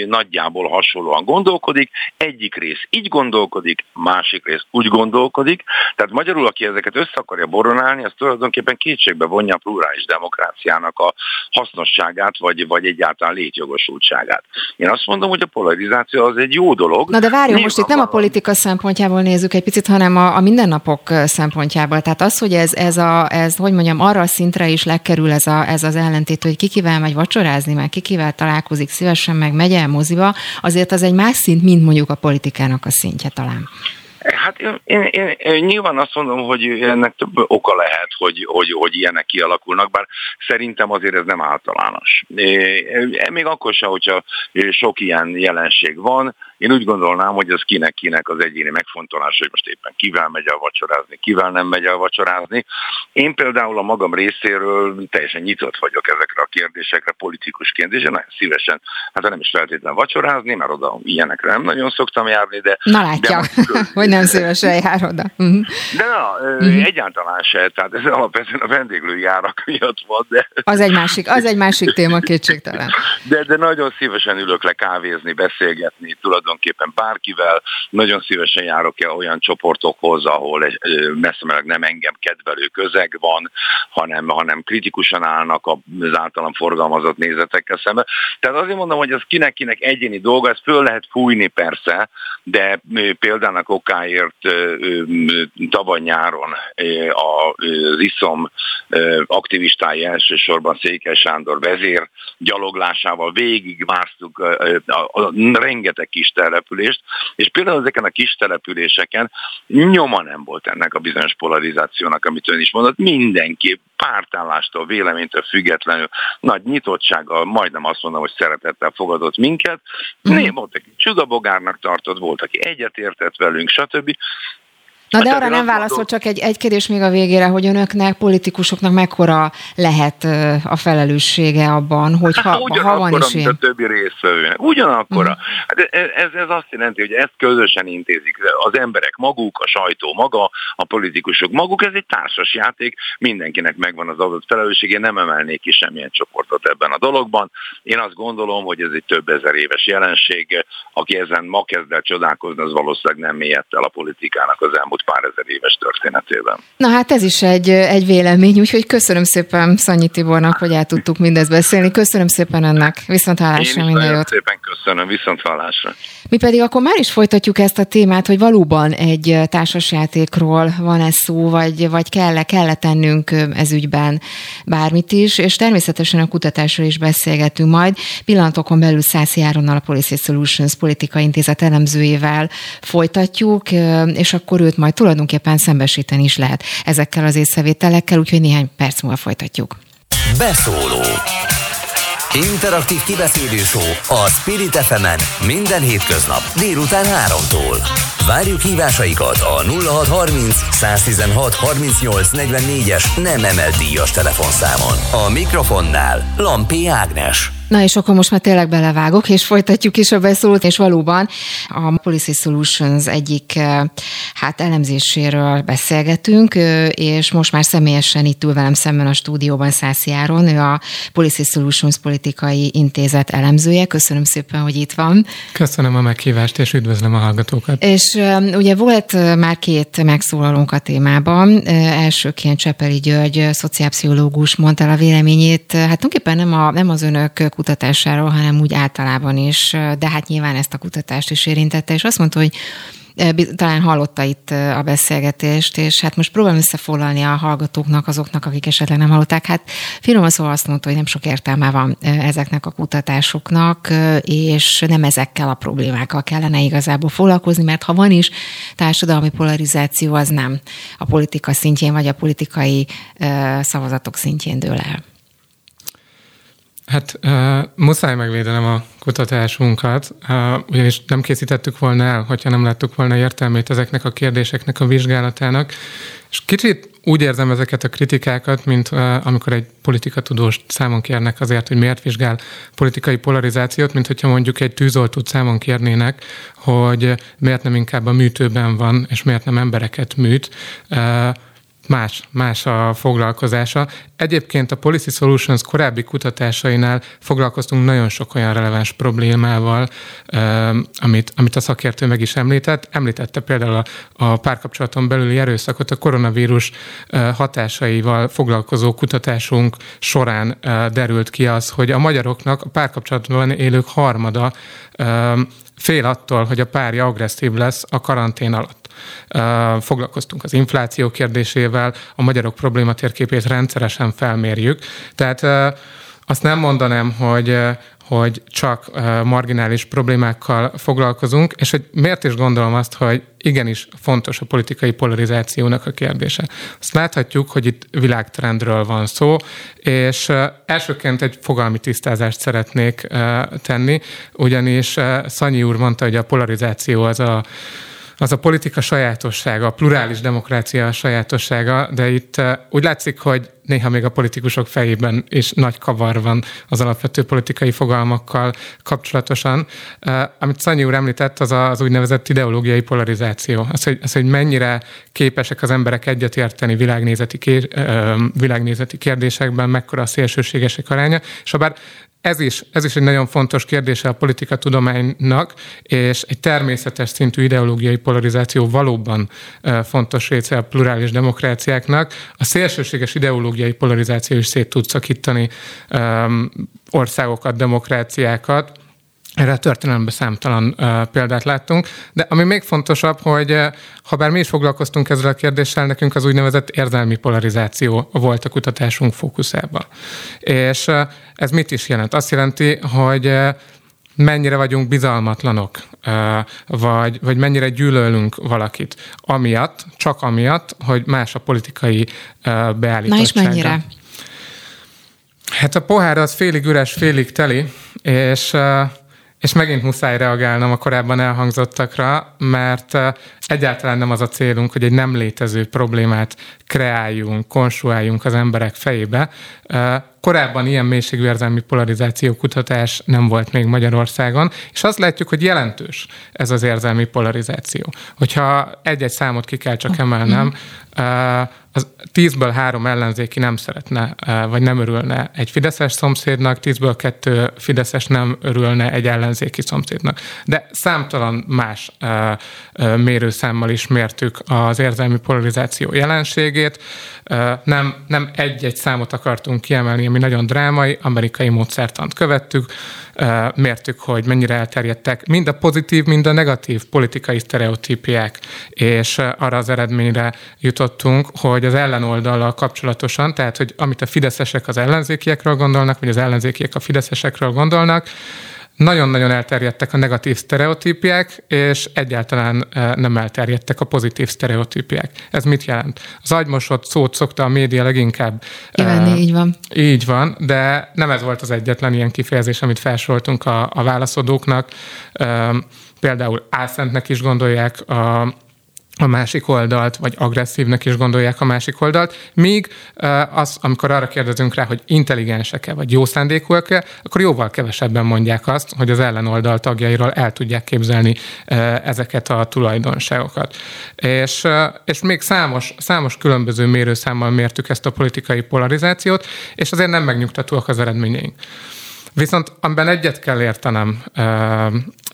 nagyjából hasonlóan gondolkodik, egyik rész így gondolkodik, másik rész úgy gondolkodik, tehát magyarul, aki ezeket össze akarja boronálni, az tulajdonképpen kétségbe vonja a plurális demokráciának a hasznosságát, vagy, vagy egyáltalán létjogosultságát. Én azt mondom, hogy a polarizáció az egy jó dolog. Na de várjon, most itt nem a politika szempontjából nézzük egy picit, hanem a, a mindennapok szempontjából. Tehát az, hogy ez, ez, a, ez hogy mondjam, arra a szintre is lekerül ez, a, ez az ellentét, hogy kikivel megy vacsorázni, meg kikivel találkozik szívesen, meg megy el moziba, azért az egy más szint, mint mondjuk a politikának a szintje talán. Hát én, én, én nyilván azt mondom, hogy ennek több oka lehet, hogy, hogy, hogy ilyenek kialakulnak, bár szerintem azért ez nem általános. Még akkor sem, hogyha sok ilyen jelenség van, én úgy gondolnám, hogy ez kinek-kinek az egyéni megfontolás, hogy most éppen kivel megy el vacsorázni, kivel nem megy el vacsorázni. Én például a magam részéről teljesen nyitott vagyok ezekre a kérdésekre politikusként, és én nagyon szívesen, hát nem is feltétlenül vacsorázni, mert oda ilyenekre nem nagyon szoktam járni, de... Na látja, de hogy nem szívesen jár oda. De na, mm-hmm. egyáltalán se, tehát ez alapvetően a vendéglőjárak miatt van, de... Az egy másik, az egy másik téma, kétségtelen. De, de nagyon szívesen ülök le kávézni, beszélgetni, tulajdonképpen tulajdonképpen bárkivel, nagyon szívesen járok el olyan csoportokhoz, ahol egy, messzemeleg nem engem kedvelő közeg van, hanem, hanem kritikusan állnak az általam forgalmazott nézetekkel szemben. Tehát azért mondom, hogy ez kinek-kinek egyéni dolga, ezt föl lehet fújni persze, de példának okáért tavaly nyáron az iszom aktivistái, elsősorban Székely Sándor vezér gyaloglásával végigmásztuk a rengeteg kis települést, és például ezeken a kis településeken nyoma nem volt ennek a bizonyos polarizációnak, amit ön is mondott. Mindenki pártállástól, véleménytől függetlenül nagy nyitottsággal, majdnem azt mondom, hogy szeretettel fogadott minket. Né, volt, aki csudabogárnak tartott, volt, aki egyetértett velünk, stb. Na de arra nem válaszol, csak egy, egy kérdés még a végére, hogy önöknek, politikusoknak mekkora lehet a felelőssége abban, hogy ha, ha van is ilyen. Ugyanakkora, mint a többi részvevőnek. Ugyanakkora. Uh-huh. Hát ez, ez azt jelenti, hogy ezt közösen intézik az emberek maguk, a sajtó maga, a politikusok maguk. Ez egy társas játék, mindenkinek megvan az adott felelősség. Én nem emelnék ki semmilyen csoportot ebben a dologban. Én azt gondolom, hogy ez egy több ezer éves jelenség. Aki ezen ma kezd el csodálkozni, az valószínűleg nem mélyett el a politikának az elmúlt pár ezer éves történetében. Na hát ez is egy, egy vélemény, úgyhogy köszönöm szépen Szanyi Tibornak, hogy el tudtuk mindezt beszélni. Köszönöm szépen ennek. Viszonthallásra, minden jót. Szépen köszönöm, viszonthallásra. Mi pedig akkor már is folytatjuk ezt a témát, hogy valóban egy társasjátékról van-e szó, vagy, vagy kell-e, kell-e tennünk ez ügyben bármit is, és természetesen a kutatásról is beszélgetünk majd. Pillanatokon belül Szászi Áronnal, a Policy Solutions Politikai Intézet elemzőjével folytatjuk, és akkor őt majd tulajdonképpen szembesíteni is lehet ezekkel az észrevételekkel, úgyhogy néhány perc múlva folytatjuk. Beszóló. Interaktív kibeszélő show a Spirit ef emen minden hétköznap délután háromtól. Várjuk hívásaikat a nulla hatszázharminc száztizenhat harmincnyolc negyvennégyes nem emelt díjas telefonszámon. A mikrofonnál Lampé Ágnes. Na és akkor most már tényleg belevágok, és folytatjuk is a beszólót, és valóban a Policy Solutions egyik hát elemzéséről beszélgetünk, és most már személyesen itt ül velem szemben a stúdióban Szászi Áron, ő a Policy Solutions Politikai Intézet elemzője. Köszönöm szépen, hogy itt van. Köszönöm a meghívást, és üdvözlöm a hallgatókat. És ugye volt már két megszólalónk a témában. Elsőként Csepeli György, szociálpszichológus mondta el a véleményét. Hát tulajdonképpen nem, a, nem az önök kutatásáról, hanem úgy általában is, de hát nyilván ezt a kutatást is érintette, és azt mondta, hogy talán hallotta itt a beszélgetést, és hát most próbálom összefoglalni a hallgatóknak, azoknak, akik esetleg nem hallották. Hát finoman szóval azt mondta, hogy nem sok értelme van ezeknek a kutatásoknak, és nem ezekkel a problémákkal kellene igazából foglalkozni, mert ha van is társadalmi polarizáció, az nem a politika szintjén, vagy a politikai szavazatok szintjén dől el. Hát uh, muszáj megvédenem a kutatásunkat, uh, ugyanis nem készítettük volna el, hogyha nem láttuk volna értelmét ezeknek a kérdéseknek a vizsgálatának. És kicsit úgy érzem ezeket a kritikákat, mint uh, amikor egy politikatudóst számon kérnek azért, hogy miért vizsgál politikai polarizációt, mint hogyha mondjuk egy tűzoltót számon kérnének, hogy miért nem inkább a műtőben van, és miért nem embereket műt. Uh, Más, más a foglalkozása. Egyébként a Policy Solutions korábbi kutatásainál foglalkoztunk nagyon sok olyan releváns problémával, amit, amit a szakértő meg is említett. Említette például a, a párkapcsolaton belüli erőszakot, a koronavírus hatásaival foglalkozó kutatásunk során derült ki az, hogy a magyaroknak a párkapcsolatban élők harmada fél attól, hogy a párja agresszív lesz a karantén alatt. Foglalkoztunk az infláció kérdésével, a magyarok problématérképét rendszeresen felmérjük. Tehát azt nem mondanám, hogy, hogy csak marginális problémákkal foglalkozunk, és hogy miért is gondolom azt, hogy igenis fontos a politikai polarizációnak a kérdése. Azt láthatjuk, hogy itt világtrendről van szó, és elsőként egy fogalmi tisztázást szeretnék tenni, ugyanis Szanyi úr mondta, hogy a polarizáció az a az a politika sajátossága, a plurális demokrácia sajátossága, de itt úgy látszik, hogy néha még a politikusok fejében is nagy kavar van az alapvető politikai fogalmakkal kapcsolatosan. Amit Szanyi úr említett, az az úgynevezett ideológiai polarizáció. Az, hogy, az, hogy mennyire képesek az emberek egyetérteni világnézeti, kér, világnézeti kérdésekben, mekkora a szélsőségesek aránya, és abár Ez is, ez is egy nagyon fontos kérdése a politikatudománynak, és egy természetes szintű ideológiai polarizáció valóban fontos része a plurális demokráciáknak. A szélsőséges ideológiai polarizáció is szét tud szakítani um, országokat, demokráciákat. Erre a történelemben számtalan uh, példát láttunk, de ami még fontosabb, hogy uh, ha bár mi is foglalkoztunk ezzel a kérdéssel, nekünk az úgynevezett érzelmi polarizáció volt a kutatásunk fókuszában. És uh, ez mit is jelent? Azt jelenti, hogy uh, mennyire vagyunk bizalmatlanok, vagy, vagy mennyire gyűlölünk valakit, amiatt, csak amiatt, hogy más a politikai uh, beállítottsága. Na és mennyire? Hát a pohár az félig üres, félig teli, és... Uh, És megint muszáj reagálnom a korábban elhangzottakra, mert egyáltalán nem az a célunk, hogy egy nem létező problémát kreáljunk, konstruáljunk az emberek fejébe. Korábban ilyen mélységű érzelmi polarizáció kutatás nem volt még Magyarországon, és azt látjuk, hogy jelentős ez az érzelmi polarizáció. Hogyha egy-egy számot ki kell csak emelnem, az tízből három ellenzéki nem szeretne, vagy nem örülne egy fideszes szomszédnak, tízből kettő fideszes nem örülne egy ellenzéki szomszédnak. De számtalan más mérőszámmal is mértük az érzelmi polarizáció jelenségét. Nem, nem egy-egy számot akartunk kiemelni, ami nagyon drámai, amerikai módszertant követtük, mértük, hogy mennyire elterjedtek mind a pozitív, mind a negatív politikai sztereotípiák, és arra az eredményre jutottunk, hogy az ellenoldallal kapcsolatosan, tehát, hogy amit a fideszesek az ellenzékiekről gondolnak, vagy az ellenzékiek a fideszesekről gondolnak, nagyon-nagyon elterjedtek a negatív sztereotípiák, és egyáltalán nem elterjedtek a pozitív sztereotípiák. Ez mit jelent? Az agymosott szót szokta a média leginkább. Igen, uh, így van. Így van, de nem ez volt az egyetlen ilyen kifejezés, amit felsoroltunk a, a válaszadóknak. Uh, például álszentnek is gondolják a a másik oldalt, vagy agresszívnek is gondolják a másik oldalt, míg az, amikor arra kérdezünk rá, hogy intelligensek-e, vagy jó szándékúak-e, akkor jóval kevesebben mondják azt, hogy az ellenoldal tagjairól el tudják képzelni ezeket a tulajdonságokat. És, és még számos, számos különböző mérőszámmal mértük ezt a politikai polarizációt, és azért nem megnyugtatóak az eredményeink. Viszont amiben egyet kell értenem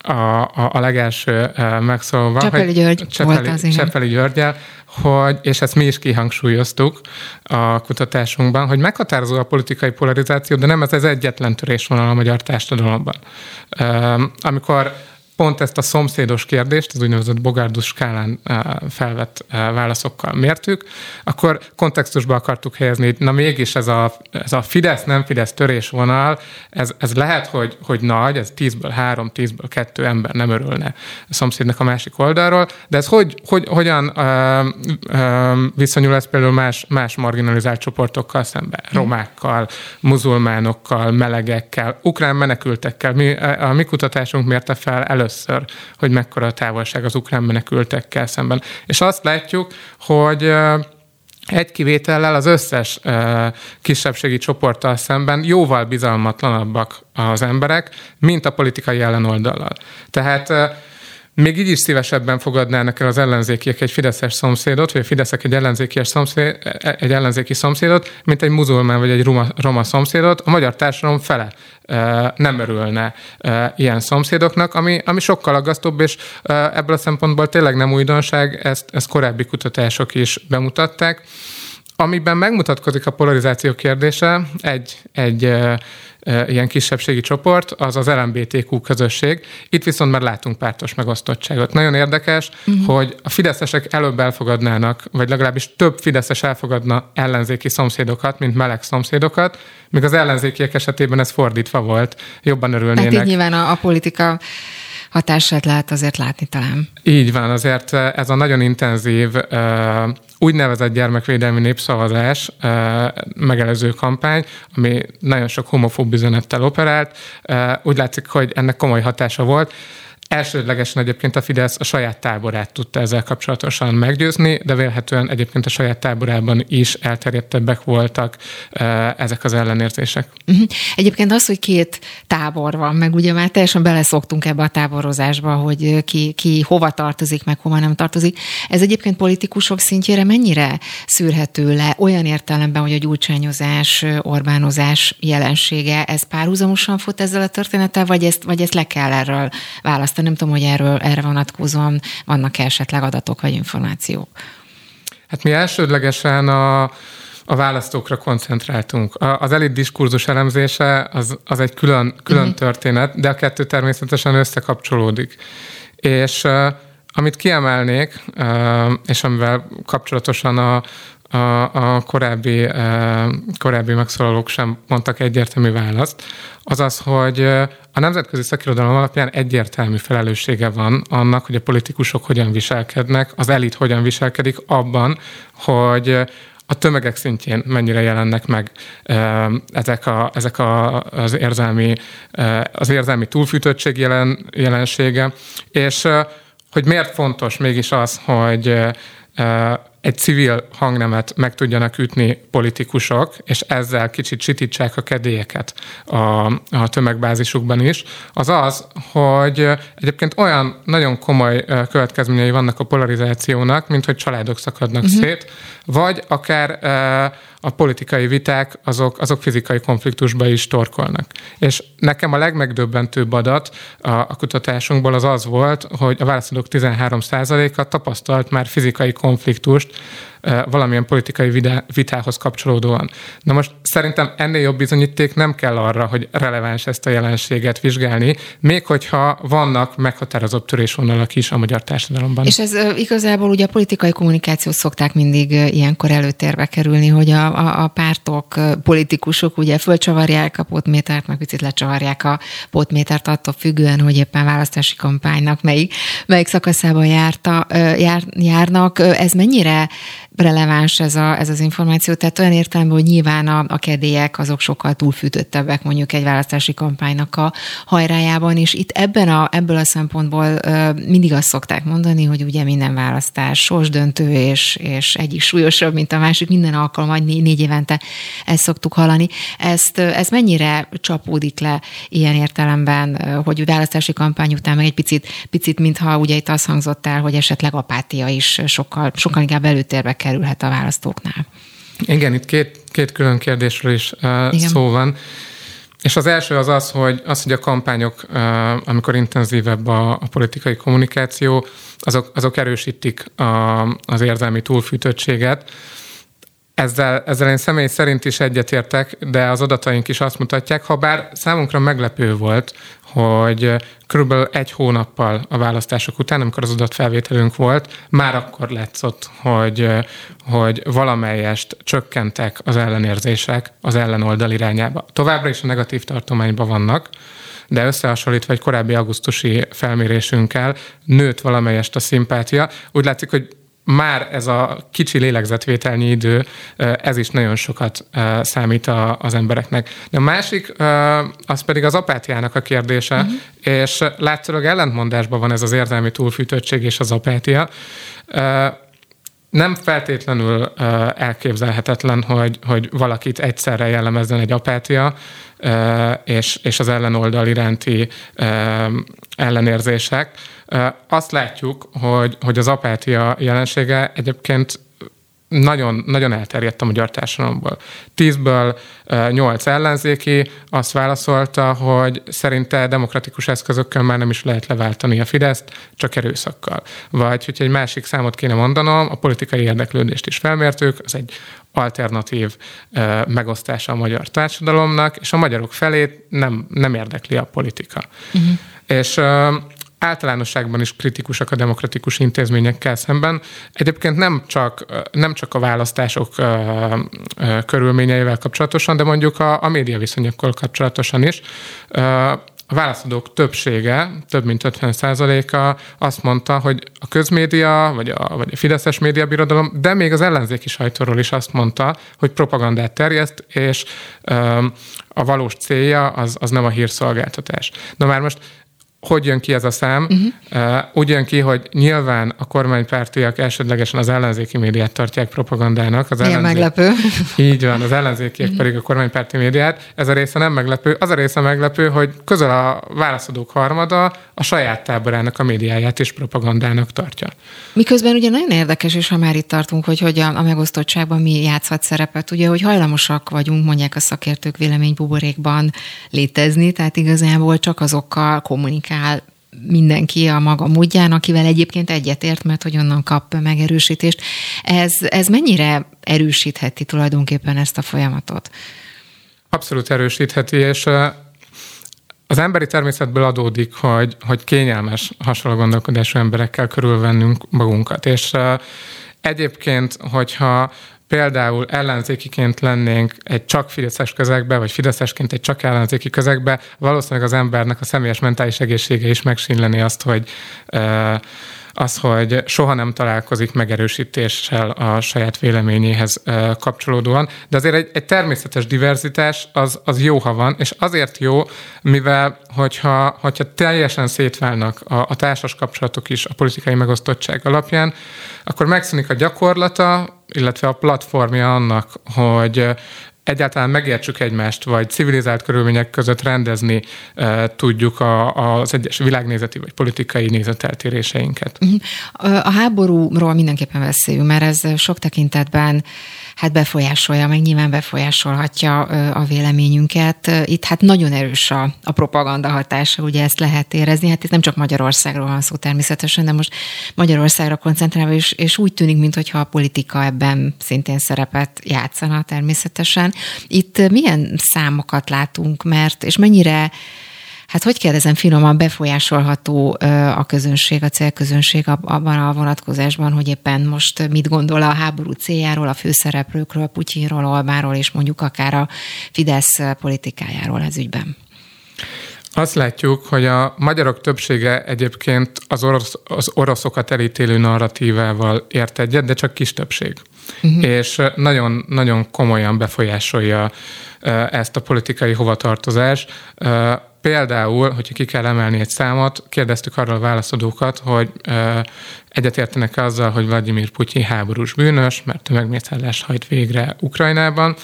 a, a, a legelső megszólva, Csepeli György Csepeli, Csepeli Györgyel, hogy, és ezt mi is kihangsúlyoztuk a kutatásunkban, hogy meghatározó a politikai polarizáció, de nem ez az egyetlen törésvonal a magyar társadalomban. Amikor pont ezt a szomszédos kérdést, az úgynevezett Bogardus skálán felvett válaszokkal mértük, akkor kontextusba akartuk helyezni, hogy na mégis ez a, ez a Fidesz-nem Fidesz törésvonal, ez, ez lehet, hogy, hogy nagy, ez tízből három, tízből kettő ember nem örülne a szomszédnak a másik oldalról, de ez hogy, hogy, hogyan ö, ö, viszonyul ez például más, más marginalizált csoportokkal szemben, romákkal, muzulmánokkal, melegekkel, ukrán menekültekkel. Mi, a mi kutatásunk mérte fel először, hogy mekkora a távolság az ukrán menekültekkel szemben. És azt látjuk, hogy egy kivétellel az összes kisebbségi csoporttal szemben jóval bizalmatlanabbak az emberek, mint a politikai ellenoldallal. Tehát még így is szívesebben fogadnának el az ellenzékiek egy fideszes szomszédot, vagy a fideszek egy, szomszéd, egy ellenzéki szomszédot, mint egy muzulmán vagy egy roma, roma szomszédot. A magyar társadalom fele nem örülne ilyen szomszédoknak, ami, ami sokkal aggasztóbb, és ebből a szempontból tényleg nem újdonság, ezt, ezt korábbi kutatások is bemutatták. Amiben megmutatkozik a polarizáció kérdése, egy, egy e, e, ilyen kisebbségi csoport, az az el em bé té kú közösség. Itt viszont már látunk pártos megosztottságot. Nagyon érdekes, uh-huh. hogy a fideszesek előbb elfogadnának, vagy legalábbis több fideszes elfogadna ellenzéki szomszédokat, mint meleg szomszédokat, míg az ellenzékiek esetében ez fordítva volt. Jobban örülnének. Hát így nyilván a, a politika hatását lehet azért látni talán. Így van, azért ez a nagyon intenzív úgynevezett gyermekvédelmi népszavazás megelőző kampány, ami nagyon sok homofób üzenettel operált, úgy látszik, hogy ennek komoly hatása volt. Elsődlegesen egyébként a Fidesz a saját táborát tudta ezzel kapcsolatosan meggyőzni, de vélhetően egyébként a saját táborában is elterjedtebbek voltak ezek az ellenérzések. Egyébként az, hogy két tábor van, meg ugye már teljesen beleszoktunk ebbe a táborozásba, hogy ki, ki hova tartozik, meg hova nem tartozik. Ez egyébként politikusok szintjére mennyire szűrhető le olyan értelemben, hogy a gyurcsányozás, Orbánozás jelensége, ez párhuzamosan fut ezzel a történettel, vagy ezt, vagy ezt le kell erről választani? Nem tudom, hogy erről, erre vonatkozóan vannak-e esetleg adatok vagy információk? Hát mi elsődlegesen a, a választókra koncentráltunk. A, az elit diskurzus elemzése az, az egy külön, külön uh-huh. történet, de a kettő természetesen összekapcsolódik. És uh, amit kiemelnék, uh, és amivel kapcsolatosan a, a, a korábbi, uh, korábbi megszólalók sem mondtak egyértelmű választ, az az, hogy a nemzetközi szakirodalom alapján egyértelmű felelőssége van annak, hogy a politikusok hogyan viselkednek, az elit hogyan viselkedik abban, hogy a tömegek szintjén mennyire jelennek meg ezek, a, ezek a, az, érzelmi, az érzelmi túlfűtöttség jelen, jelensége, és hogy miért fontos mégis az, hogy egy civil hangnemet meg tudjanak ütni politikusok, és ezzel kicsit sitítsák a kedélyeket a, a tömegbázisukban is, az az, hogy egyébként olyan nagyon komoly következményei vannak a polarizációnak, mint hogy családok szakadnak uh-huh. szét, vagy akár a politikai viták, azok, azok fizikai konfliktusba is torkolnak. És nekem a legmegdöbbentőbb adat a, a kutatásunkból az az volt, hogy a válaszadók tizenhárom százaléka tapasztalt már fizikai konfliktust valamilyen politikai vitához kapcsolódóan. Na most szerintem ennél jobb bizonyíték nem kell arra, hogy releváns ezt a jelenséget vizsgálni, még hogyha vannak meghatározott törésvonalak is a magyar társadalomban. És ez igazából ugye a politikai kommunikációt szokták mindig ilyenkor előtérbe kerülni, hogy a, a, a pártok, politikusok ugye fölcsavarják a pótmétert, meg picit lecsavarják a pótmétert attól függően, hogy éppen választási kampánynak melyik, melyik szakaszában járta, jár, járnak. Ez mennyire releváns ez, a, ez az információ? Tehát olyan értelemben, hogy nyilván a, a kedélyek azok sokkal túlfűtöttebbek mondjuk egy választási kampánynak a hajrájában, és itt ebben a, ebből a szempontból ö, mindig azt szokták mondani, hogy ugye minden választás sorsdöntő, és, és egyik súlyosabb, mint a másik, minden alkalommal, né, négy évente ezt szoktuk hallani. Ezt, ez mennyire csapódik le ilyen értelemben, hogy választási kampány után meg egy picit, picit mintha ugye itt azt hangzott el, hogy esetleg apátia is sokkal, sokkal inkább előtérbe kerülhet a választóknál. Igen, itt két, két külön kérdésről is uh, szó van. És az első az az, hogy, az, hogy a kampányok, uh, amikor intenzívebb a, a politikai kommunikáció, azok, azok erősítik a, az érzelmi túlfűtöttséget. Ezzel, ezzel én személy szerint is egyetértek, de az adataink is azt mutatják, ha bár számunkra meglepő volt, hogy körülbelül egy hónappal a választások után, amikor az adatfelvételünk volt, már akkor látszott, hogy, hogy valamelyest csökkentek az ellenérzések az ellenoldal irányába. Továbbra is a negatív tartományban vannak, de összehasonlítva egy korábbi augusztusi felmérésünkkel nőtt valamelyest a szimpátia. Úgy látszik, hogy már ez a kicsi lélegzetvételnyi idő, ez is nagyon sokat számít az embereknek. De a másik, az pedig az apátiának a kérdése, uh-huh. és látszólag ellentmondásban van ez az érzelmi túlfűtöttség és az apátia. Nem feltétlenül elképzelhetetlen, hogy, hogy valakit egyszerre jellemezzen egy apátia, és, és az ellenoldal iránti ellenérzések. Azt látjuk, hogy, hogy az apátia jelensége egyébként nagyon, nagyon elterjedt a magyar társadalomból. Tízből nyolc ellenzéki azt válaszolta, hogy szerinte demokratikus eszközökkel már nem is lehet leváltani a Fideszt, csak erőszakkal. Vagy, hogyha egy másik számot kéne mondanom, a politikai érdeklődést is felmértük, az egy alternatív uh, megosztása a magyar társadalomnak, és a magyarok felét nem, nem érdekli a politika. Uh-huh. És... Uh, általánosságban is kritikusak a demokratikus intézményekkel szemben. Egyébként nem csak, nem csak a választások körülményeivel kapcsolatosan, de mondjuk a, a média viszonyokkal kapcsolatosan is. A válaszadók többsége, több mint ötven százaléka azt mondta, hogy a közmédia, vagy a, vagy a fideszes médiabirodalom, de még az ellenzéki sajtóról is azt mondta, hogy propagandát terjeszt, és a valós célja az, az nem a hírszolgáltatás. Na már most Hogy jön ki ez a szám? Uh-huh. Uh, úgy jön ki, hogy nyilván a kormánypártiak elsődlegesen az ellenzéki médiát tartják propagandának. Az Ilyen ellenzék... meglepő. Így van, az ellenzékiek uh-huh. pedig a kormánypárti médiát. Ez a része nem meglepő. Az a része meglepő, hogy közel a válaszadók harmada a saját táborának a médiáját is propagandának tartja. Miközben ugye nagyon érdekes, és ha már itt tartunk, hogy, hogy a, a megosztottságban mi játszhat szerepet, ugye, hogy hajlamosak vagyunk, mondják a szakértők véleménybuborékban létezni, tehát igazából csak azokkal kommunikálni áll mindenki a maga módján, akivel egyébként egyetért, mert hogy onnan kap megerősítést. Ez, ez mennyire erősítheti tulajdonképpen ezt a folyamatot? Abszolút erősítheti, és az emberi természetből adódik, hogy, hogy kényelmes hasonló gondolkodású emberekkel körülvennünk magunkat. És egyébként, hogyha például ellenzékiként lennénk egy csak fideszes közegbe, vagy fideszesként egy csak ellenzéki közegbe, valószínűleg az embernek a személyes mentális egészsége is megsínleni azt, hogy az, hogy soha nem találkozik megerősítéssel a saját véleményéhez kapcsolódóan. De azért egy, egy természetes diverzitás az, az jó, ha van, és azért jó, mivel hogyha, hogyha teljesen szétválnak a, a társas kapcsolatok is a politikai megosztottság alapján, akkor megszűnik a gyakorlata, illetve a platformja annak, hogy egyáltalán megértsük egymást, vagy civilizált körülmények között rendezni e, tudjuk a, az egyes világnézeti vagy politikai nézeteltéréseinket. A háborúról mindenképpen beszéljünk, mert ez sok tekintetben hát befolyásolja, meg nyilván befolyásolhatja a véleményünket. Itt hát nagyon erős a, a propaganda hatása, ugye ezt lehet érezni. Hát itt nem csak Magyarországról van szó természetesen, de most Magyarországra koncentrálva, és, és úgy tűnik, mintha a politika ebben szintén szerepet játszana természetesen. Itt milyen számokat látunk, mert és mennyire, hát hogy kérdezem finoman, befolyásolható a közönség, a célközönség abban a vonatkozásban, hogy éppen most mit gondol a háború céljáról, a főszereplőkről, Putyinról, Orbánról, és mondjuk akár a Fidesz politikájáról ez ügyben? Azt látjuk, hogy a magyarok többsége egyébként az, orosz, az oroszokat elítélő narratívával ért egyet, de csak kis többség. Uh-huh. És nagyon, nagyon komolyan befolyásolja ezt a politikai hovatartozást. Például, hogyha ki kell emelni egy számot, kérdeztük arról a válaszadókat, hogy egyetértenek-e azzal, hogy Vladimir Putyin háborús bűnös, mert tömegmészállást hajt végre Ukrajnában,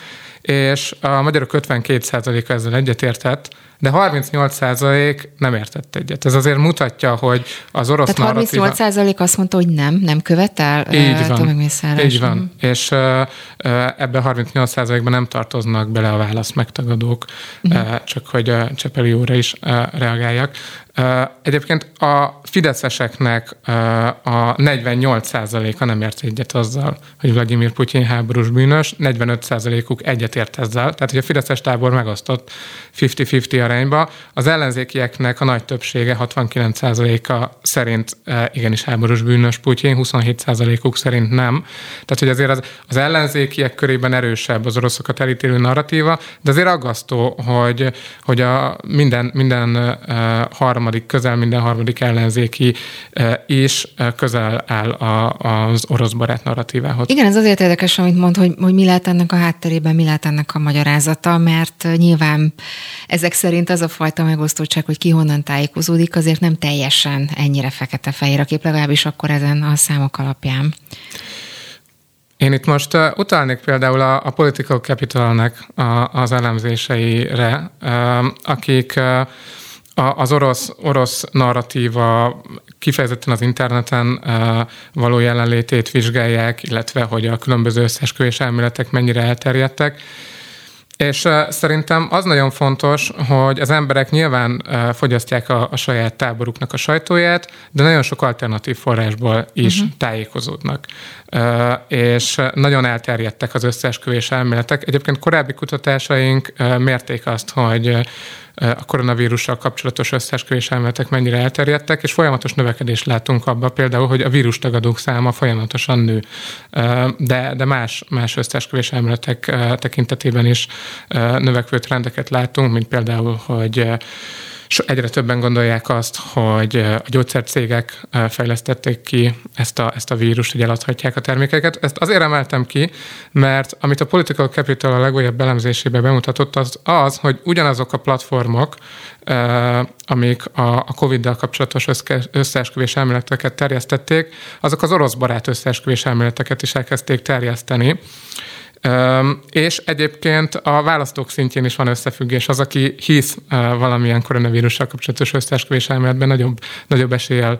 és a magyarok ötvenkét százaléka ezzel egyetértett, de harmincnyolc százalék nem értett egyet. Ez azért mutatja, hogy az orosz tehát narratíva... harmincnyolc százalék azt mondta, hogy nem, nem követel tömegmészállást. Így van, és ebben harmincnyolc százalékban nem tartoznak bele a válasz megtagadók, uh-huh. csak hogy a Csepeli úrra is reagáljak. Egyébként a fideszeseknek a negyvennyolc százaléka nem ért egyet azzal, hogy Vladimir Putyin háborús bűnös, negyvenöt százalékuk egyetért ezzel, tehát hogy a fideszes tábor megosztott ötven-ötven arányba. Az ellenzékieknek a nagy többsége, hatvankilenc százaléka szerint igenis háborús bűnös Putyin, huszonhét százalékuk szerint nem. Tehát hogy azért az, az ellenzékiek körében erősebb az oroszokat elítélő narratíva, de azért aggasztó, hogy, hogy a minden, minden harmadik közel minden harmadik ellenzéki is közel áll a, az orosz barát narratívához. Igen, ez azért érdekes, amit mond, hogy, hogy mi lehet ennek a hátterében, mi lehet ennek a magyarázata, mert nyilván ezek szerint az a fajta megosztottság, hogy ki honnan tájékozódik, azért nem teljesen ennyire fekete-fehér a kép, legalábbis akkor ezen a számok alapján. Én itt most uh, utalnék például a, a Political Capitalnek a, az elemzéseire, uh, akik uh, az orosz, orosz narratíva kifejezetten az interneten való jelenlétét vizsgálják, illetve hogy a különböző összeesküvés elméletek mennyire elterjedtek. És szerintem az nagyon fontos, hogy az emberek nyilván fogyasztják a, a saját táboruknak a sajtóját, de nagyon sok alternatív forrásból is uh-huh. tájékozódnak. És nagyon elterjedtek az összeesküvés elméletek. Egyébként korábbi kutatásaink mérték azt, hogy a koronavírussal kapcsolatos összeesküvés elméletek mennyire elterjedtek, és folyamatos növekedést látunk abban például, hogy a vírustagadók száma folyamatosan nő. De, de más, más összeesküvés elméletek tekintetében is növekvő trendeket látunk, mint például, hogy Egyre többen gondolják azt, hogy a gyógyszercégek fejlesztették ki ezt a, ezt a vírust, hogy eladhatják a termékeket. Ezt azért emeltem ki, mert amit a Political Capital a legújabb elemzésébe bemutatott, az az, hogy ugyanazok a platformok, amik a Covid-del kapcsolatos összeesküvés elméleteket terjesztették, azok az orosz barát összeesküvés elméleteket is elkezdték terjeszteni. És egyébként a választók szintjén is van összefüggés. Az, aki hisz valamilyen koronavírussal kapcsolatos összeesküvés elméletben, nagyobb, nagyobb eséllyel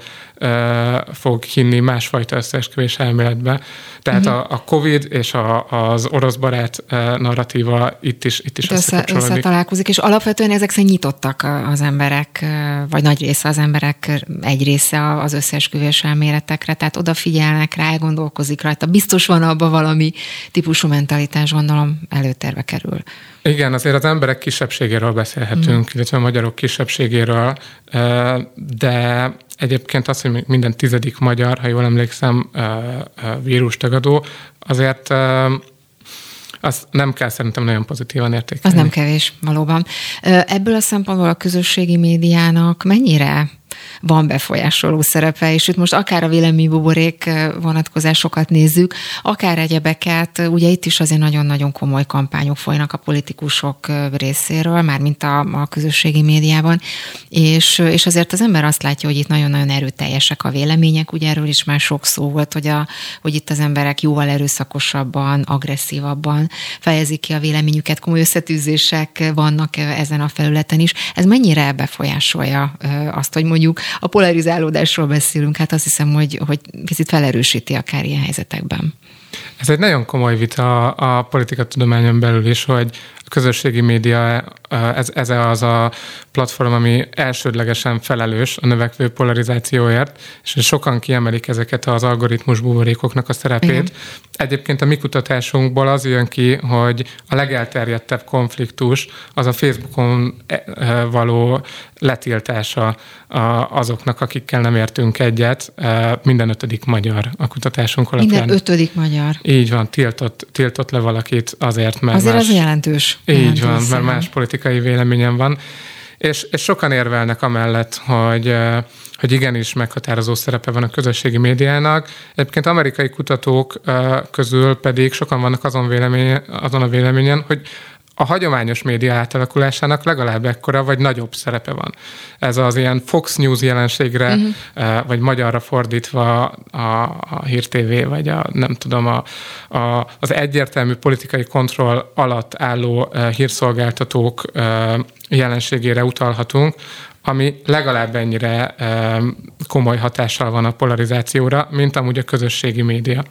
fog hinni másfajta összeesküvés elméletben. Tehát uh-huh. a, a Covid és a, az orosz barát narratíva itt is, itt is összekapcsolódik. Összetalálkozik, és alapvetően ezek szerint nyitottak az emberek, vagy nagy része az emberek, egy része az összeesküvés elméletekre, tehát odafigyelnek rá, elgondolkozik rajta. Biztos van abban valami típusú mentalitás, gondolom, előtérbe kerül. Igen, azért az emberek kisebbségéről beszélhetünk, mm. illetve a magyarok kisebbségéről, de egyébként az, hogy minden tizedik magyar, ha jól emlékszem, vírustagadó, azért azt nem kell szerintem nagyon pozitívan értékelni. Az nem kevés, valóban. Ebből a szempontból a közösségi médiának mennyire van befolyásoló szerepe, és itt most akár a véleménybuborék vonatkozásokat nézzük, akár egyebeket, ugye itt is azért nagyon-nagyon komoly kampányok folynak a politikusok részéről, mármint a, a közösségi médiában, és, és azért az ember azt látja, hogy itt nagyon-nagyon erőteljesek a vélemények, ugye erről is már sok szó volt, hogy, a, hogy itt az emberek jóval erőszakosabban, agresszívabban fejezik ki a véleményüket, komoly összetűzések vannak ezen a felületen is. Ez mennyire befolyásolja azt, hogy mondjuk a polarizálódásról beszélünk, hát azt hiszem, hogy, hogy kicsit felerősíti akár ilyen helyzetekben. Ez egy nagyon komoly vita a, a politikatudományon belül is, hogy a közösségi média, ez, ez az a platform, ami elsődlegesen felelős a növekvő polarizációért, és sokan kiemelik ezeket az algoritmus buborékoknak a szerepét. Igen. Egyébként a mi kutatásunkból az jön ki, hogy a legelterjedtebb konfliktus az a Facebookon való letiltása azoknak, akikkel nem értünk egyet. Minden ötödik magyar a kutatásunk alapján. Minden ötödik magyar. Így van, tiltott, tiltott le valakit azért, mert azért más... az jelentős. Így jelentős van, szépen. Mert más politikai véleményem van. És, és sokan érvelnek amellett, hogy, hogy igenis meghatározó szerepe van a közösségi médiának. Egyébként amerikai kutatók közül pedig sokan vannak azon, véleményen, azon a véleményen, hogy a hagyományos média átalakulásának legalább ekkora vagy nagyobb szerepe van. Ez az ilyen Fox News jelenségre, uh-huh. vagy magyarra fordítva a, a Hír té vé, vagy a, nem tudom, a, a, az egyértelmű politikai kontroll alatt álló hírszolgáltatók jelenségére utalhatunk, ami legalább ennyire komoly hatással van a polarizációra, mint amúgy a közösségi média.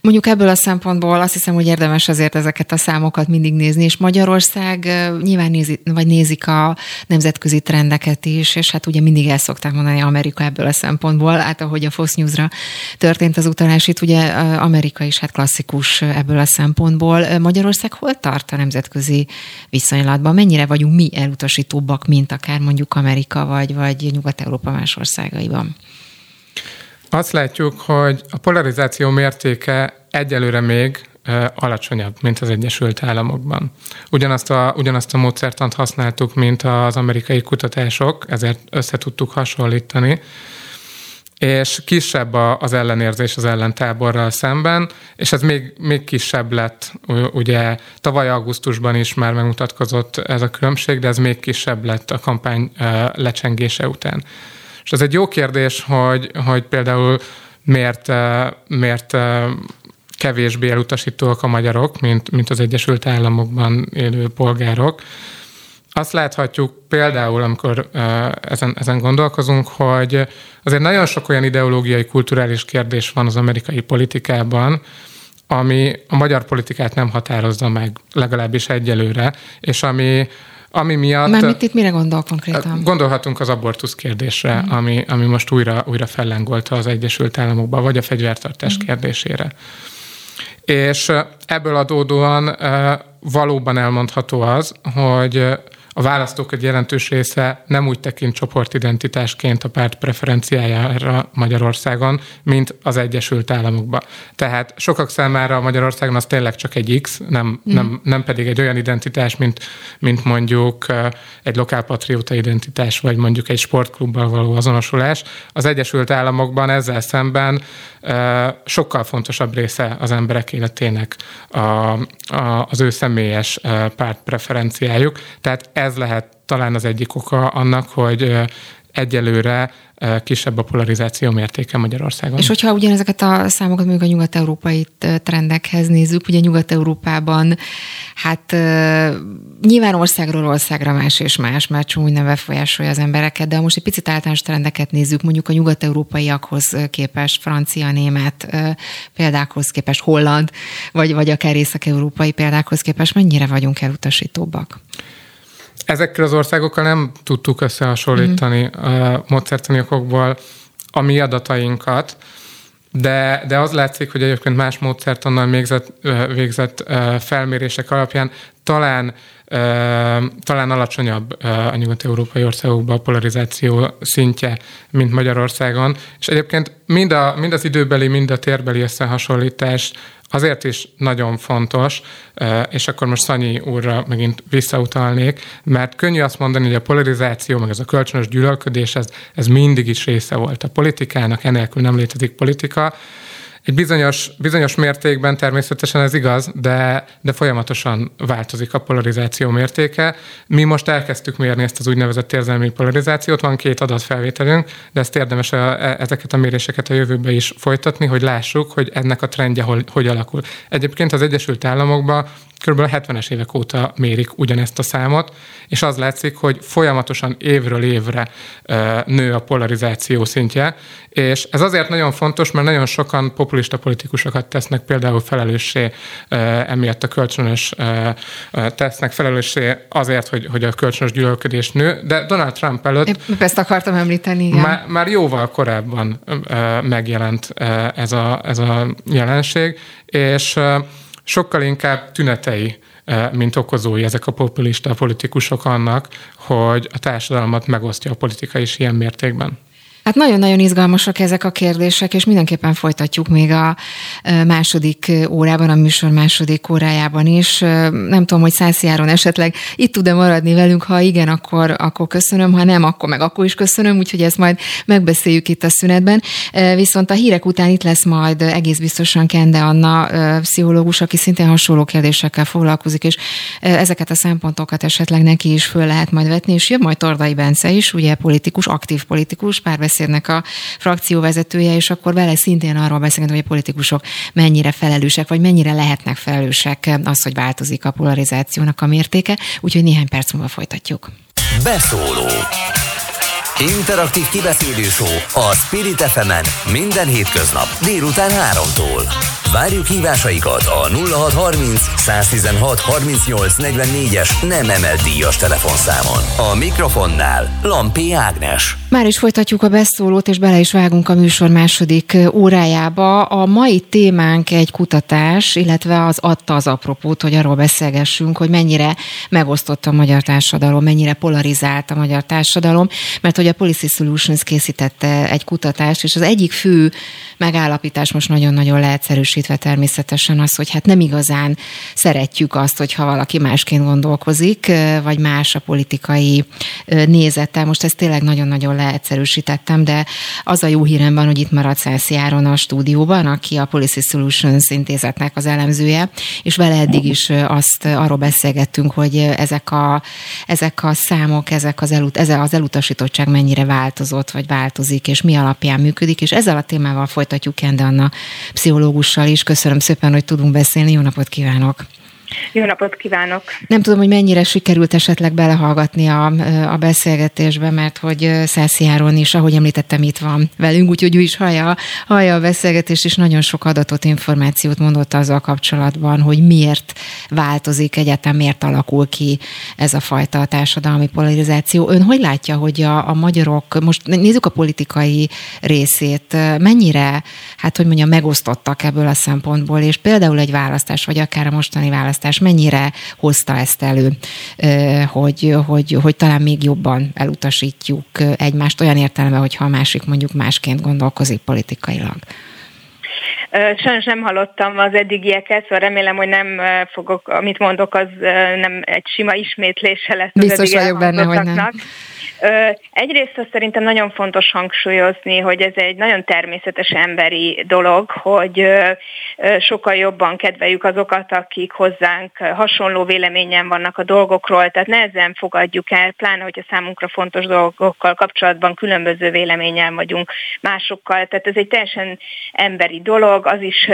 Mondjuk ebből a szempontból azt hiszem, hogy érdemes azért ezeket a számokat mindig nézni, és Magyarország nyilván nézi, vagy nézik a nemzetközi trendeket is, és hát ugye mindig el szokták mondani Amerika ebből a szempontból, hát ahogy a Fox News-ra történt az utalás, itt ugye Amerika is hát klasszikus ebből a szempontból. Magyarország hol tart a nemzetközi viszonylatban? Mennyire vagyunk mi elutasítóbbak, mint akár mondjuk Amerika, vagy, vagy Nyugat-Európa más országaiban? Azt látjuk, hogy a polarizáció mértéke egyelőre még alacsonyabb, mint az Egyesült Államokban. Ugyanazt a, ugyanazt a módszertant használtuk, mint az amerikai kutatások, ezért össze tudtuk hasonlítani, és kisebb az ellenérzés az ellentáborral szemben, és ez még, még kisebb lett, ugye tavaly augusztusban is már megmutatkozott ez a különbség, de ez még kisebb lett a kampány lecsengése után. És ez egy jó kérdés, hogy, hogy például miért, miért kevésbé elutasítóak a magyarok, mint, mint az Egyesült Államokban élő polgárok. Azt láthatjuk például, amikor ezen, ezen gondolkozunk, hogy azért nagyon sok olyan ideológiai, kulturális kérdés van az amerikai politikában, ami a magyar politikát nem határozza meg, legalábbis egyelőre, és ami... Ami miatt, mármint itt mire gondol konkrétan? Gondolhatunk az abortusz kérdésre, mm. ami, ami most újra, újra fellengolta az Egyesült Államokban, vagy a fegyvertartás mm. kérdésére. És ebből adódóan valóban elmondható az, hogy a választók egy jelentős része nem úgy tekint csoportidentitásként a párt preferenciájára Magyarországon, mint az Egyesült Államokban. Tehát sokak számára Magyarországon az tényleg csak egy X, nem, mm. nem, nem pedig egy olyan identitás, mint, mint mondjuk egy lokálpatrióta identitás, vagy mondjuk egy sportklubbal való azonosulás. Az Egyesült Államokban ezzel szemben sokkal fontosabb része az emberek életének a, a, az ő személyes párt preferenciájuk. Tehát ez lehet talán az egyik oka annak, hogy egyelőre kisebb a polarizáció mértéke Magyarországon. És hogyha ugyanezeket a számokat mondjuk a nyugat-európai trendekhez nézzük, ugye Nyugat-Európában hát nyilván országról országra más és más, mert csomó minden befolyásolja az embereket, de ha most egy picit általános trendeket nézzük, mondjuk a nyugat-európaiakhoz képest, francia, német példákhoz képest, holland, vagy, vagy akár észak-európai példákhoz képest, mennyire vagyunk elutasítóbbak? Ezekkel az országokkal nem tudtuk összehasonlítani mm. módszertani okokból a mi adatainkat, de, de az látszik, hogy egyébként más módszertannal végzett, végzett felmérések alapján talán, talán alacsonyabb a nyugat-európai országokban a polarizáció szintje, mint Magyarországon. És egyébként mind, a, mind az időbeli, mind a térbeli összehasonlítás azért is nagyon fontos, és akkor most Szanyi úrra megint visszautalnék, mert könnyű azt mondani, hogy a polarizáció, meg ez a kölcsönös gyűlölködés, ez, ez mindig is része volt a politikának, enélkül nem létezik politika. Egy bizonyos, bizonyos mértékben természetesen ez igaz, de, de folyamatosan változik a polarizáció mértéke. Mi most elkezdtük mérni ezt az úgynevezett érzelmi polarizációt, van két adatfelvételünk, de ezt érdemes a, ezeket a méréseket a jövőben is folytatni, hogy lássuk, hogy ennek a trendje hol, hogy alakul. Egyébként az Egyesült Államokban kb. hetvenes évek óta mérik ugyanezt a számot, és az látszik, hogy folyamatosan évről évre nő a polarizáció szintje, és ez azért nagyon fontos, mert nagyon sokan populista politikusokat tesznek például felelőssé emiatt a kölcsönös, tesznek felelőssé azért, hogy, hogy a kölcsönös gyűlölködés nő, de Donald Trump előtt... Épp ezt akartam említeni, igen. Már, már jóval korábban megjelent ez a, ez a jelenség, és... sokkal inkább tünetei, mint okozói ezek a populista politikusok annak, hogy a társadalmat megosztja a politika is ilyen mértékben. Hát nagyon-nagyon izgalmasak ezek a kérdések, és mindenképpen folytatjuk még a második órában, a műsor második órájában is. Nem tudom, hogy Szászi Áron esetleg itt tud-e maradni velünk, ha igen, akkor, akkor köszönöm, ha nem, akkor meg akkor is köszönöm, úgyhogy ezt majd megbeszéljük itt a szünetben. Viszont a hírek után itt lesz majd egész biztosan Kende Anna pszichológus, aki szintén hasonló kérdésekkel foglalkozik, és ezeket a szempontokat esetleg neki is föl lehet majd vetni, és jön majd Tordai Bence is, ugye politikus, aktív politikus, Párbeszéd a frakcióvezetője, és akkor vele szintén arról beszélünk, hogy a politikusok mennyire felelősek, vagy mennyire lehetnek felelősek az, hogy változik a polarizációnak a mértéke, úgyhogy néhány perc múlva folytatjuk. Beszóló. Interaktív kibeszélő show a Spirit ef emen minden hétköznap délután háromtól. Várjuk hívásaikat a nulla hatszázharminc száztizenhat harmincnyolc negyvennégyes nem emelt díjas telefonszámon. A mikrofonnál Lampé Ágnes. Már is folytatjuk a beszólót, és bele is vágunk a műsor második órájába. A mai témánk egy kutatás, illetve az adta az apropót, hogy arról beszélgessünk, hogy mennyire megosztott a magyar társadalom, mennyire polarizált a magyar társadalom, mert hogy a Policy Solutions készítette egy kutatást, és az egyik fő megállapítás most nagyon-nagyon leegyszerűsítve természetesen az, hogy hát nem igazán szeretjük azt, hogyha valaki másként gondolkozik, vagy más a politikai nézete. Most ezt tényleg nagyon-nagyon leegyszerűsítettem, de az a jó hírem van, hogy itt marad Szászi Áron a stúdióban, aki a Policy Solutions Intézetnek az elemzője, és vele eddig is azt arról beszélgettünk, hogy ezek a, ezek a számok, ezek az, elut, ezek az elutasítottság mennyire változott, vagy változik, és mi alapján működik, és ezzel a témával folytatjuk Kende Anna pszichológus is. Köszönöm szépen, hogy tudunk beszélni. Jó napot kívánok! Jó napot kívánok! Nem tudom, hogy mennyire sikerült esetleg belehallgatni a, a beszélgetésbe, mert hogy Szászi Áron is, ahogy említettem, itt van velünk, úgyhogy ő is hallja, hallja a beszélgetést, és nagyon sok adatot, információt mondott azzal kapcsolatban, hogy miért változik egyáltalán, miért alakul ki ez a fajta társadalmi polarizáció. Ön hogy látja, hogy a, a magyarok, most nézzük a politikai részét, mennyire, hát hogy mondjam, megosztottak ebből a szempontból, és például egy választás, vagy akár a mostani választás választás mennyire hozta ezt elő, hogy, hogy, hogy talán még jobban elutasítjuk egymást olyan értelemben, hogyha a másik mondjuk másként gondolkozik politikailag. Sajnos nem hallottam az eddigieket, szóval remélem, hogy nem fogok, amit mondok, az nem egy sima ismétlése lesz az eddig elhangzottaknak. Egyrészt azt szerintem nagyon fontos hangsúlyozni, hogy ez egy nagyon természetes emberi dolog, hogy sokkal jobban kedveljük azokat, akik hozzánk hasonló véleményen vannak a dolgokról, tehát nehezen fogadjuk el, pláne, hogyha számunkra fontos dolgokkal kapcsolatban különböző véleményen vagyunk másokkal, tehát ez egy teljesen emberi dolog, az is,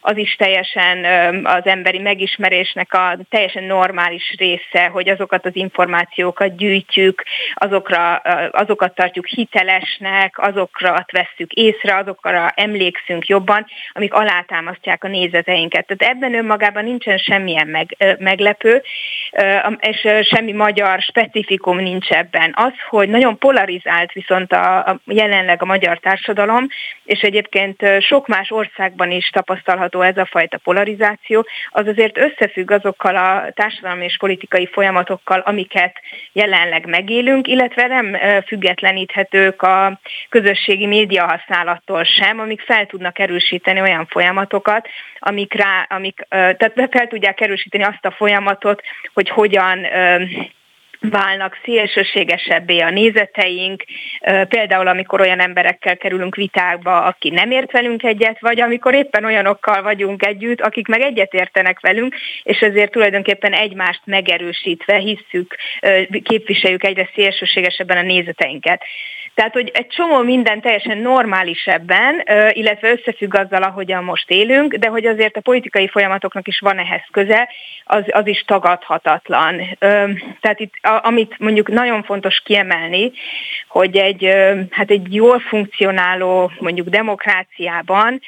az is teljesen az emberi megismerésnek a teljesen normális része, hogy azokat az információkat gyűjtjük, azok azokat tartjuk hitelesnek, azokra vesszük észre, azokra emlékszünk jobban, amik alátámasztják a nézeteinket. Tehát ebben önmagában nincsen semmilyen meg, meglepő, és semmi magyar specifikum nincs ebben. Az, hogy nagyon polarizált viszont a, a jelenleg a magyar társadalom, és egyébként sok más országban is tapasztalható ez a fajta polarizáció, az azért összefügg azokkal a társadalmi és politikai folyamatokkal, amiket jelenleg megélünk, illetve nem függetleníthetők a közösségi média használattól sem, amik fel tudnak erősíteni olyan folyamatokat, amik rá, amik, tehát fel tudják erősíteni azt a folyamatot, hogy hogyan válnak szélsőségesebbé a nézeteink, például amikor olyan emberekkel kerülünk vitákba, aki nem ért velünk egyet, vagy amikor éppen olyanokkal vagyunk együtt, akik meg egyet értenek velünk, és ezért tulajdonképpen egymást megerősítve hisszük, képviseljük egyre szélsőségesebben a nézeteinket. Tehát, hogy egy csomó minden teljesen normális ebben, illetve összefügg azzal, ahogyan most élünk, de hogy azért a politikai folyamatoknak is van ehhez köze, az, az is tagadhatatlan. Tehát itt, amit mondjuk nagyon fontos kiemelni, hogy egy, hát egy jól funkcionáló mondjuk demokráciában,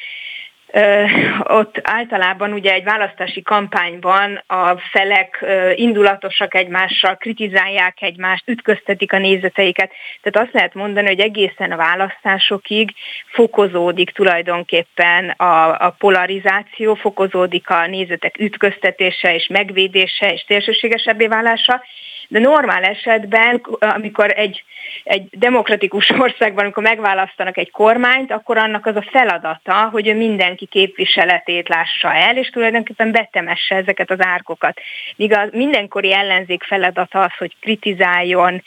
ott általában ugye egy választási kampányban a felek indulatosak egymással, kritizálják egymást, ütköztetik a nézeteiket. Tehát azt lehet mondani, hogy egészen a választásokig fokozódik tulajdonképpen a, a polarizáció, fokozódik a nézetek ütköztetése és megvédése és szélsőségesebbé válása. De normál esetben, amikor egy, egy demokratikus országban, amikor megválasztanak egy kormányt, akkor annak az a feladata, hogy ő mindenki képviseletét lássa el, és tulajdonképpen betemesse ezeket az árkokat. Míg a mindenkori ellenzék feladata az, hogy kritizáljon,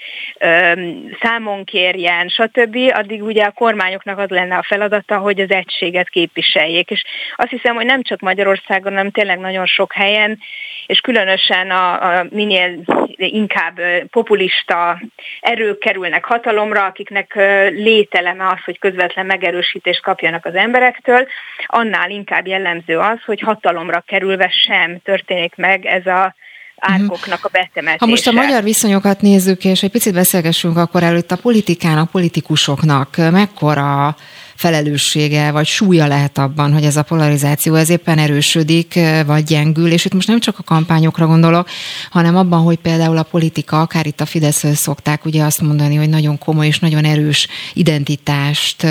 számon kérjen, stb., addig ugye a kormányoknak az lenne a feladata, hogy az egységet képviseljék. És azt hiszem, hogy nem csak Magyarországon, hanem tényleg nagyon sok helyen, és különösen a, a minél inkább populista erők kerülnek hatalomra, akiknek lételeme az, hogy közvetlen megerősítést kapjanak az emberektől, annál inkább jellemző az, hogy hatalomra kerülve sem történik meg ez a árkoknak a betemetése. Ha most a magyar viszonyokat nézzük, és egy picit beszélgessünk akkor előtt a politikának, politikusoknak mekkora felelőssége, vagy súlya lehet abban, hogy ez a polarizáció ez éppen erősödik, vagy gyengül, és itt most nem csak a kampányokra gondolok, hanem abban, hogy például a politika, akár itt a Fideszről szokták ugye azt mondani, hogy nagyon komoly és nagyon erős identitást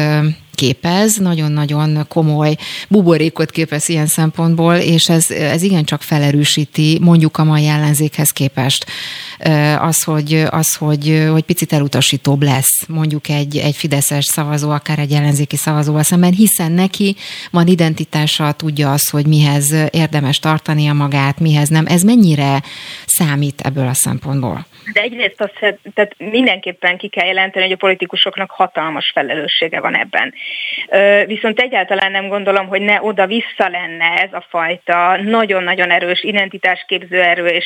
képez, nagyon-nagyon komoly buborékot képez ilyen szempontból, és ez, ez igencsak felerősíti mondjuk a mai ellenzékhez képest az, hogy, az, hogy, hogy picit elutasítóbb lesz mondjuk egy, egy fideszes szavazó, akár egy ellenzéki szavazóval szemben, hiszen neki van identitása, tudja azt, hogy mihez érdemes tartania magát, mihez nem. Ez mennyire számít ebből a szempontból? De egyrészt azt, tehát mindenképpen ki kell jelenteni, hogy a politikusoknak hatalmas felelőssége van ebben. Viszont egyáltalán nem gondolom, hogy ne oda-vissza lenne ez a fajta nagyon-nagyon erős identitásképző erő és,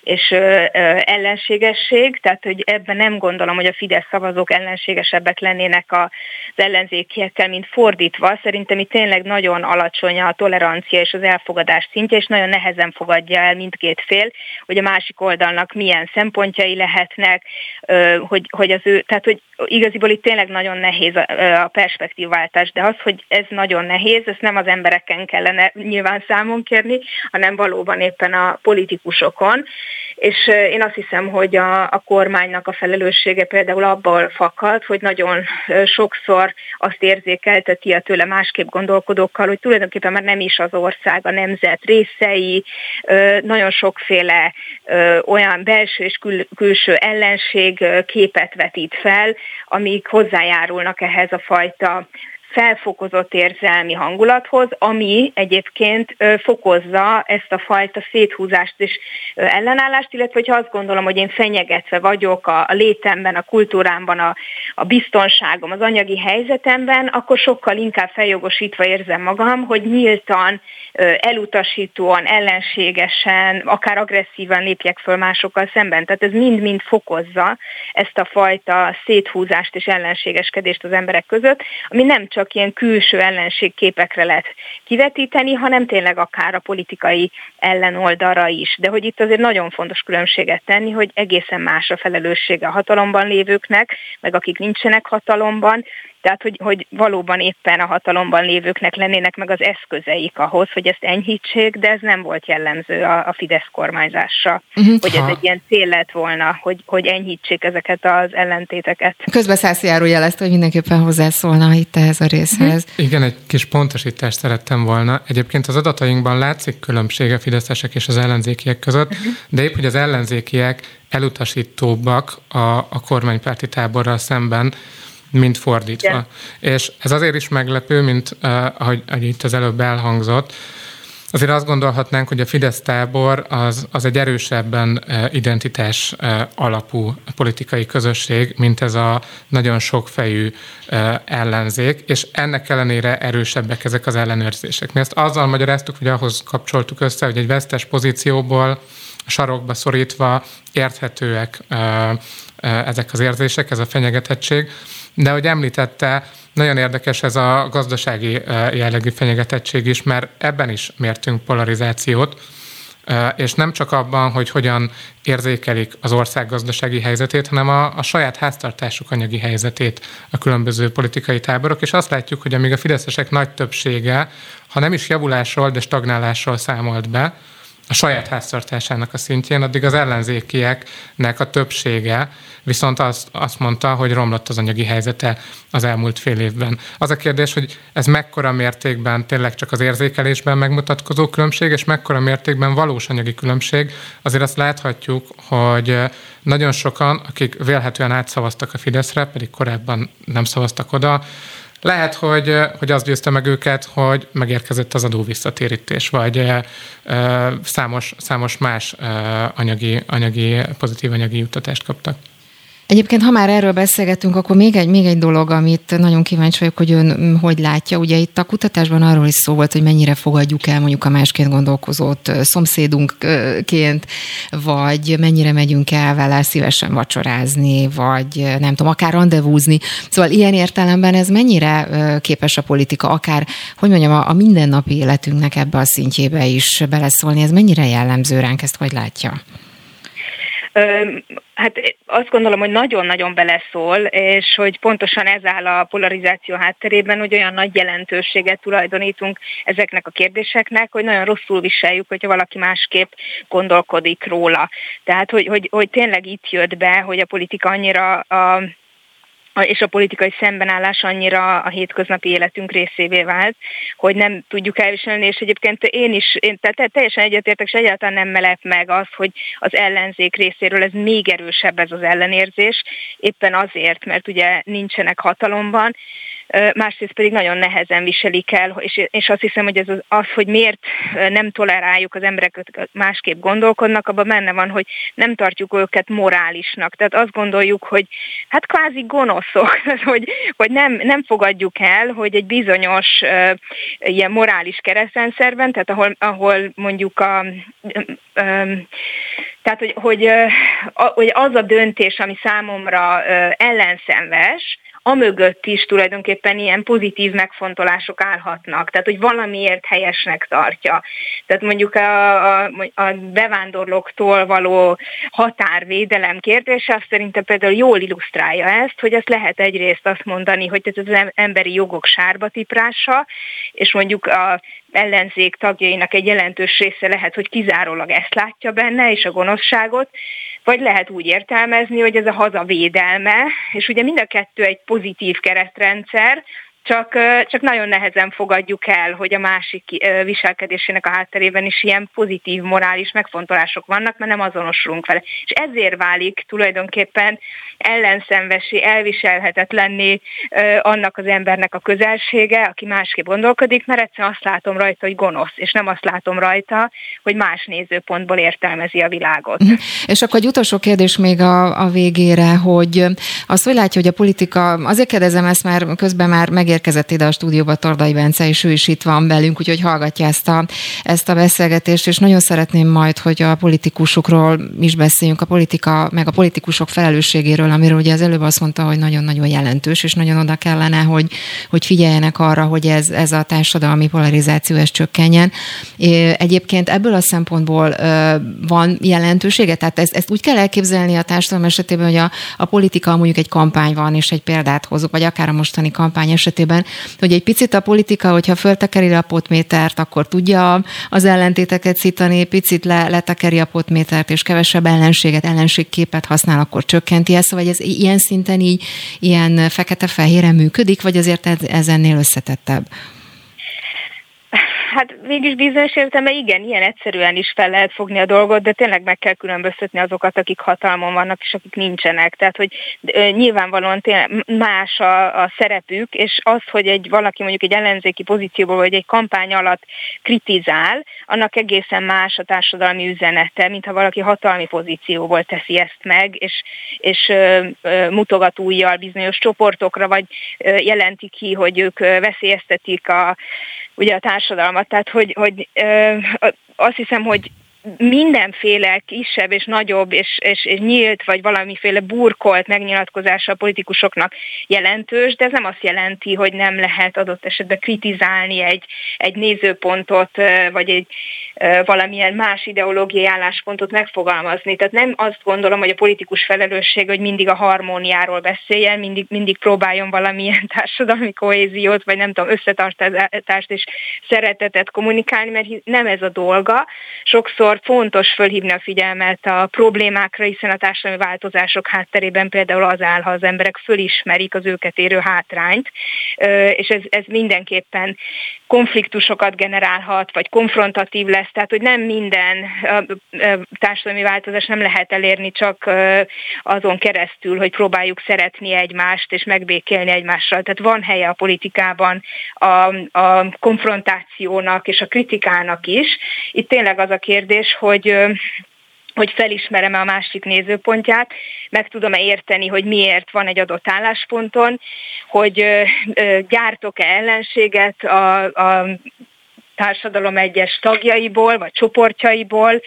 és ö, ö, ellenségesség, tehát hogy ebben nem gondolom, hogy a Fidesz szavazók ellenségesebbek lennének az ellenzékiekkel, mint fordítva. Szerintem itt tényleg nagyon alacsony a tolerancia és az elfogadás szintje, és nagyon nehezen fogadja el mindkét fél, hogy a másik oldalnak milyen szempontjai lehetnek, ö, hogy, hogy az ő, tehát hogy igaziból itt tényleg nagyon nehéz a, a perspektív narratívváltás, de az, hogy ez nagyon nehéz, ezt nem az embereken kellene nyilván számon kérni, hanem valóban éppen a politikusokon. És én azt hiszem, hogy a, a kormánynak a felelőssége például abból fakad, hogy nagyon sokszor azt érzékelteti a tőle másképp gondolkodókkal, hogy tulajdonképpen már nem is az ország, a nemzet részei, nagyon sokféle olyan belső és kül- külső ellenség képet vetít fel, amik hozzájárulnak ehhez a fajta felfokozott érzelmi hangulathoz, ami egyébként fokozza ezt a fajta széthúzást és ellenállást, illetve hogyha azt gondolom, hogy én fenyegetve vagyok a létemben, a kultúrámban, a, a biztonságom, az anyagi helyzetemben, akkor sokkal inkább feljogosítva érzem magam, hogy nyíltan, elutasítóan, ellenségesen, akár agresszívan lépjek föl másokkal szemben. Tehát ez mind-mind fokozza ezt a fajta széthúzást és ellenségeskedést az emberek között, ami nem csak csak ilyen külső ellenségképekre lehet kivetíteni, hanem tényleg akár a politikai ellenoldalra is. De hogy itt azért nagyon fontos különbséget tenni, hogy egészen más a felelőssége a hatalomban lévőknek, meg akik nincsenek hatalomban, tehát hogy, hogy valóban éppen a hatalomban lévőknek lennének meg az eszközeik ahhoz, hogy ezt enyhítsék, de ez nem volt jellemző a, a Fidesz kormányzásra, uh-huh. hogy ez egy ilyen cél lett volna, hogy, hogy enyhítsék ezeket az ellentéteket. Közben Szászi Áron jelezte, hogy mindenképpen hozzászólna itt ehhez a részhez. Uh-huh. Igen, egy kis pontosítást szerettem volna. Egyébként az adatainkban látszik különbség a fideszesek és az ellenzékiek között, uh-huh. de épp, hogy az ellenzékiek elutasítóbbak a, a kormánypárti táborral szemben, mint fordítva. Yeah. És ez azért is meglepő, mint uh, ahogy, ahogy itt az előbb elhangzott. Azért azt gondolhatnánk, hogy a Fidesz tábor az, az egy erősebben uh, identitás uh, alapú politikai közösség, mint ez a nagyon sokfejű uh, ellenzék, és ennek ellenére erősebbek ezek az ellenőrzések. Mi ezt azzal magyaráztuk, hogy ahhoz kapcsoltuk össze, hogy egy vesztes pozícióból sarokba szorítva érthetőek uh, uh, ezek az érzések, ez a fenyegetettség. De ahogy említette, nagyon érdekes ez a gazdasági jellegű fenyegetettség is, mert ebben is mértünk polarizációt, és nem csak abban, hogy hogyan érzékelik az ország gazdasági helyzetét, hanem a, a saját háztartásuk anyagi helyzetét a különböző politikai táborok, és azt látjuk, hogy amíg a fideszesek nagy többsége, ha nem is javulásról, de stagnálásról számolt be a saját háztartásának a szintjén, addig az ellenzékieknek a többsége viszont azt, azt mondta, hogy romlott az anyagi helyzete az elmúlt fél évben. Az a kérdés, hogy ez mekkora mértékben tényleg csak az érzékelésben megmutatkozó különbség, és mekkora mértékben valós anyagi különbség. Azért azt láthatjuk, hogy nagyon sokan, akik vélhetően átszavaztak a Fideszre, pedig korábban nem szavaztak oda, lehet, hogy, hogy az győzte meg őket, hogy megérkezett az adóvisszatérítés, vagy e, e, számos, számos más e, anyagi, anyagi, pozitív anyagi juttatást kaptak. Egyébként, ha már erről beszélgetünk, akkor még egy, még egy dolog, amit nagyon kíváncsi vagyok, hogy ön hogy látja. Ugye itt a kutatásban arról is szó volt, hogy mennyire fogadjuk el mondjuk a másként gondolkozót szomszédunkként, vagy mennyire megyünk el vele szívesen vacsorázni, vagy nem tudom, akár randevúzni. Szóval ilyen értelemben ez mennyire képes a politika, akár, hogy mondjam, a mindennapi életünknek ebbe a szintjébe is beleszólni, ez mennyire jellemző ránk, ezt hogy látja? Hát azt gondolom, hogy nagyon-nagyon beleszól, és hogy pontosan ez áll a polarizáció hátterében, hogy olyan nagy jelentőséget tulajdonítunk ezeknek a kérdéseknek, hogy nagyon rosszul viseljük, hogyha valaki másképp gondolkodik róla. Tehát, hogy, hogy, hogy tényleg itt jött be, hogy a politika annyira... A és a politikai szembenállás annyira a hétköznapi életünk részévé vált, hogy nem tudjuk elviselni, és egyébként én is, én, tehát teljesen egyetértek, és egyáltalán nem melep meg az, hogy az ellenzék részéről ez még erősebb ez az ellenérzés, éppen azért, mert ugye nincsenek hatalomban, másrészt pedig nagyon nehezen viselik el, és, és azt hiszem, hogy ez az, az, hogy miért nem toleráljuk az embereket, másképp gondolkodnak, abban benne van, hogy nem tartjuk őket morálisnak. Tehát azt gondoljuk, hogy hát kvázi gonoszok, hogy, hogy nem, nem fogadjuk el, hogy egy bizonyos uh, ilyen morális keresztrendszerben, tehát ahol, ahol mondjuk a... Um, tehát, hogy, hogy, uh, hogy az a döntés, ami számomra uh, ellenszenves, amögött is tulajdonképpen ilyen pozitív megfontolások állhatnak, tehát hogy valamiért helyesnek tartja. Tehát mondjuk a, a, a bevándorlóktól való határvédelem kérdése, azt szerintem például jól illusztrálja ezt, hogy ezt lehet egyrészt azt mondani, hogy ez az emberi jogok sárba tiprása, és mondjuk a ellenzék tagjainak egy jelentős része lehet, hogy kizárólag ezt látja benne, és a gonoszságot, vagy lehet úgy értelmezni, hogy ez a haza védelme, és ugye mind a kettő egy pozitív keretrendszer, csak, csak nagyon nehezen fogadjuk el, hogy a másik viselkedésének a hátterében is ilyen pozitív morális megfontolások vannak, mert nem azonosulunk vele. És ezért válik tulajdonképpen ellenszenvesi, elviselhetetlenné annak az embernek a közelsége, aki másképp gondolkodik, mert egyszerűen azt látom rajta, hogy gonosz, és nem azt látom rajta, hogy más nézőpontból értelmezi a világot. És akkor egy utolsó kérdés még a, a végére, hogy azt, hogy látja, hogy a politika, azért kérdezem ezt, már közben már meg érkezett ide a stúdióba Tordai Bence, és ő is itt van velünk, úgyhogy hallgatja ezt a, ezt a beszélgetést, és nagyon szeretném majd, hogy a politikusokról is beszéljünk, a politika, meg a politikusok felelősségéről, amiről ugye az előbb azt mondta, hogy nagyon-nagyon jelentős, és nagyon oda kellene, hogy, hogy figyeljenek arra, hogy ez, ez a társadalmi polarizáció, ez csökkenjen. Egyébként ebből a szempontból van jelentősége? Tehát ezt, ezt úgy kell elképzelni a társadalom esetében, hogy a, a politika, mondjuk egy kampány van, és egy példát hozok, vagy akár a mostani kampány esetében, hogy egy picit a politika, hogyha föltekeri a potmétert, akkor tudja az ellentéteket szítani, picit le, letekeri a potmétert, és kevesebb ellenséget, ellenségképet használ, akkor csökkenti ezt, vagy ez ilyen szinten így, ilyen fekete-fehéren működik, vagy azért ez, ez ennél összetettebb? Hát mégis bizonyos értelemben igen, ilyen egyszerűen is fel lehet fogni a dolgot, de tényleg meg kell különböztetni azokat, akik hatalmon vannak, és akik nincsenek. Tehát, hogy nyilvánvalóan tényleg más a, a szerepük, és az, hogy egy valaki mondjuk egy ellenzéki pozícióból, vagy egy kampány alatt kritizál, annak egészen más a társadalmi üzenete, mint ha valaki hatalmi pozícióból teszi ezt meg, és, és ö, ö, mutogat újjal bizonyos csoportokra, vagy ö, jelenti ki, hogy ők ö, veszélyeztetik a, ugye a társadalmat. Tehát, hogy, hogy ö, azt hiszem, hogy mindenféle kisebb és nagyobb és, és, és nyílt, vagy valamiféle burkolt megnyilatkozása a politikusoknak jelentős, de ez nem azt jelenti, hogy nem lehet adott esetben kritizálni egy, egy nézőpontot, vagy egy valamilyen más ideológiai álláspontot megfogalmazni. Tehát nem azt gondolom, hogy a politikus felelősség, hogy mindig a harmóniáról beszéljen, mindig, mindig próbáljon valamilyen társadalmi kohéziót, vagy nem tudom, összetartást és szeretetet kommunikálni, mert nem ez a dolga. Sokszor fontos fölhívni a figyelmet a problémákra, hiszen a társadalmi változások hátterében például az áll, ha az emberek fölismerik az őket érő hátrányt, és ez, ez mindenképpen konfliktusokat generálhat, vagy konfrontatív lesz, tehát hogy nem minden társadalmi változás nem lehet elérni csak azon keresztül, hogy próbáljuk szeretni egymást, és megbékélni egymással. Tehát van helye a politikában a, a konfrontációnak és a kritikának is. Itt tényleg az a kérdés, hogy, hogy felismerem-e a másik nézőpontját, meg tudom-e érteni, hogy miért van egy adott állásponton, hogy gyártok-e ellenséget a, a társadalom egyes tagjaiból, vagy csoportjaiból,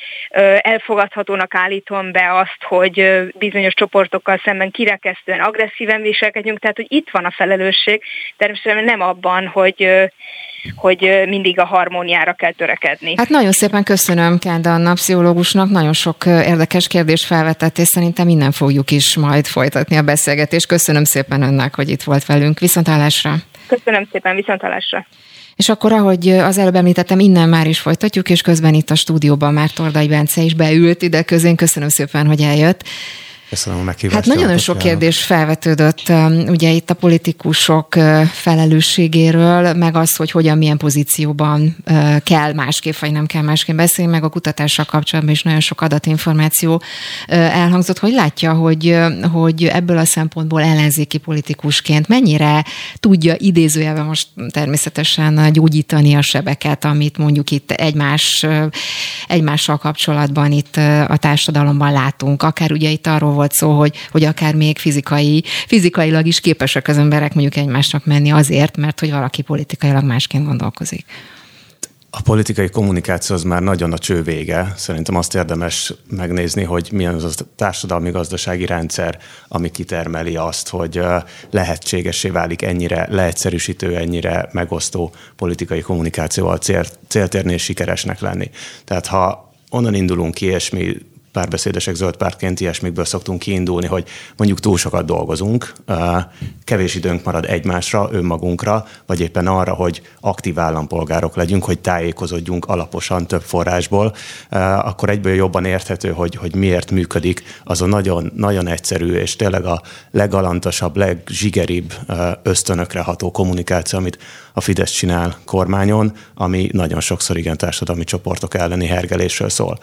elfogadhatónak állítom be azt, hogy bizonyos csoportokkal szemben kirekesztően, agresszíven viselkedjünk, tehát hogy itt van a felelősség, természetesen nem abban, hogy hogy mindig a harmóniára kell törekedni. Hát nagyon szépen köszönöm Kende Anna pszichológusnak, nagyon sok érdekes kérdés felvetett, és szerintem innen fogjuk is majd folytatni a beszélgetést. Köszönöm szépen önnek, hogy itt volt velünk. Viszonthallásra! Köszönöm szépen, viszonthallásra! És akkor, ahogy az előbb említettem, innen már is folytatjuk, és közben itt a stúdióban már Tordai Bence is beült ide közén. Köszönöm szépen, hogy eljött. Hát nagyon sok kérdés felvetődött ugye itt a politikusok felelősségéről, meg az, hogy hogyan, milyen pozícióban kell másképp, vagy nem kell másképp beszélni, meg a kutatással kapcsolatban is nagyon sok adatinformáció elhangzott. Hogy látja, hogy, hogy ebből a szempontból ellenzéki politikusként mennyire tudja, idézőjelben most természetesen, gyógyítani a sebeket, amit mondjuk itt egymás, egymással kapcsolatban itt a társadalomban látunk. Akár ugye itt arról volt szó, hogy, hogy akár még fizikai, fizikailag is képesek az emberek mondjuk egymásnak menni azért, mert hogy valaki politikailag másként gondolkozik. A politikai kommunikáció az már nagyon a cső vége. Szerintem azt érdemes megnézni, hogy milyen az a társadalmi-gazdasági rendszer, ami kitermeli azt, hogy lehetségessé válik ennyire leegyszerűsítő, ennyire megosztó politikai kommunikációval célt érni és sikeresnek lenni. Tehát ha onnan indulunk ki, és mi párbeszédesek zöld pártként ilyesmikből szoktunk kiindulni, hogy mondjuk túl sokat dolgozunk, kevés időnk marad egymásra, önmagunkra, vagy éppen arra, hogy aktív állampolgárok legyünk, hogy tájékozódjunk alaposan több forrásból, akkor egyből jobban érthető, hogy, hogy miért működik az a nagyon, nagyon egyszerű és tényleg a legalantasabb, legzsigeribb ösztönökre ható kommunikáció, amit a Fidesz csinál kormányon, ami nagyon sokszor igen társadalmi csoportok elleni hergelésről szól.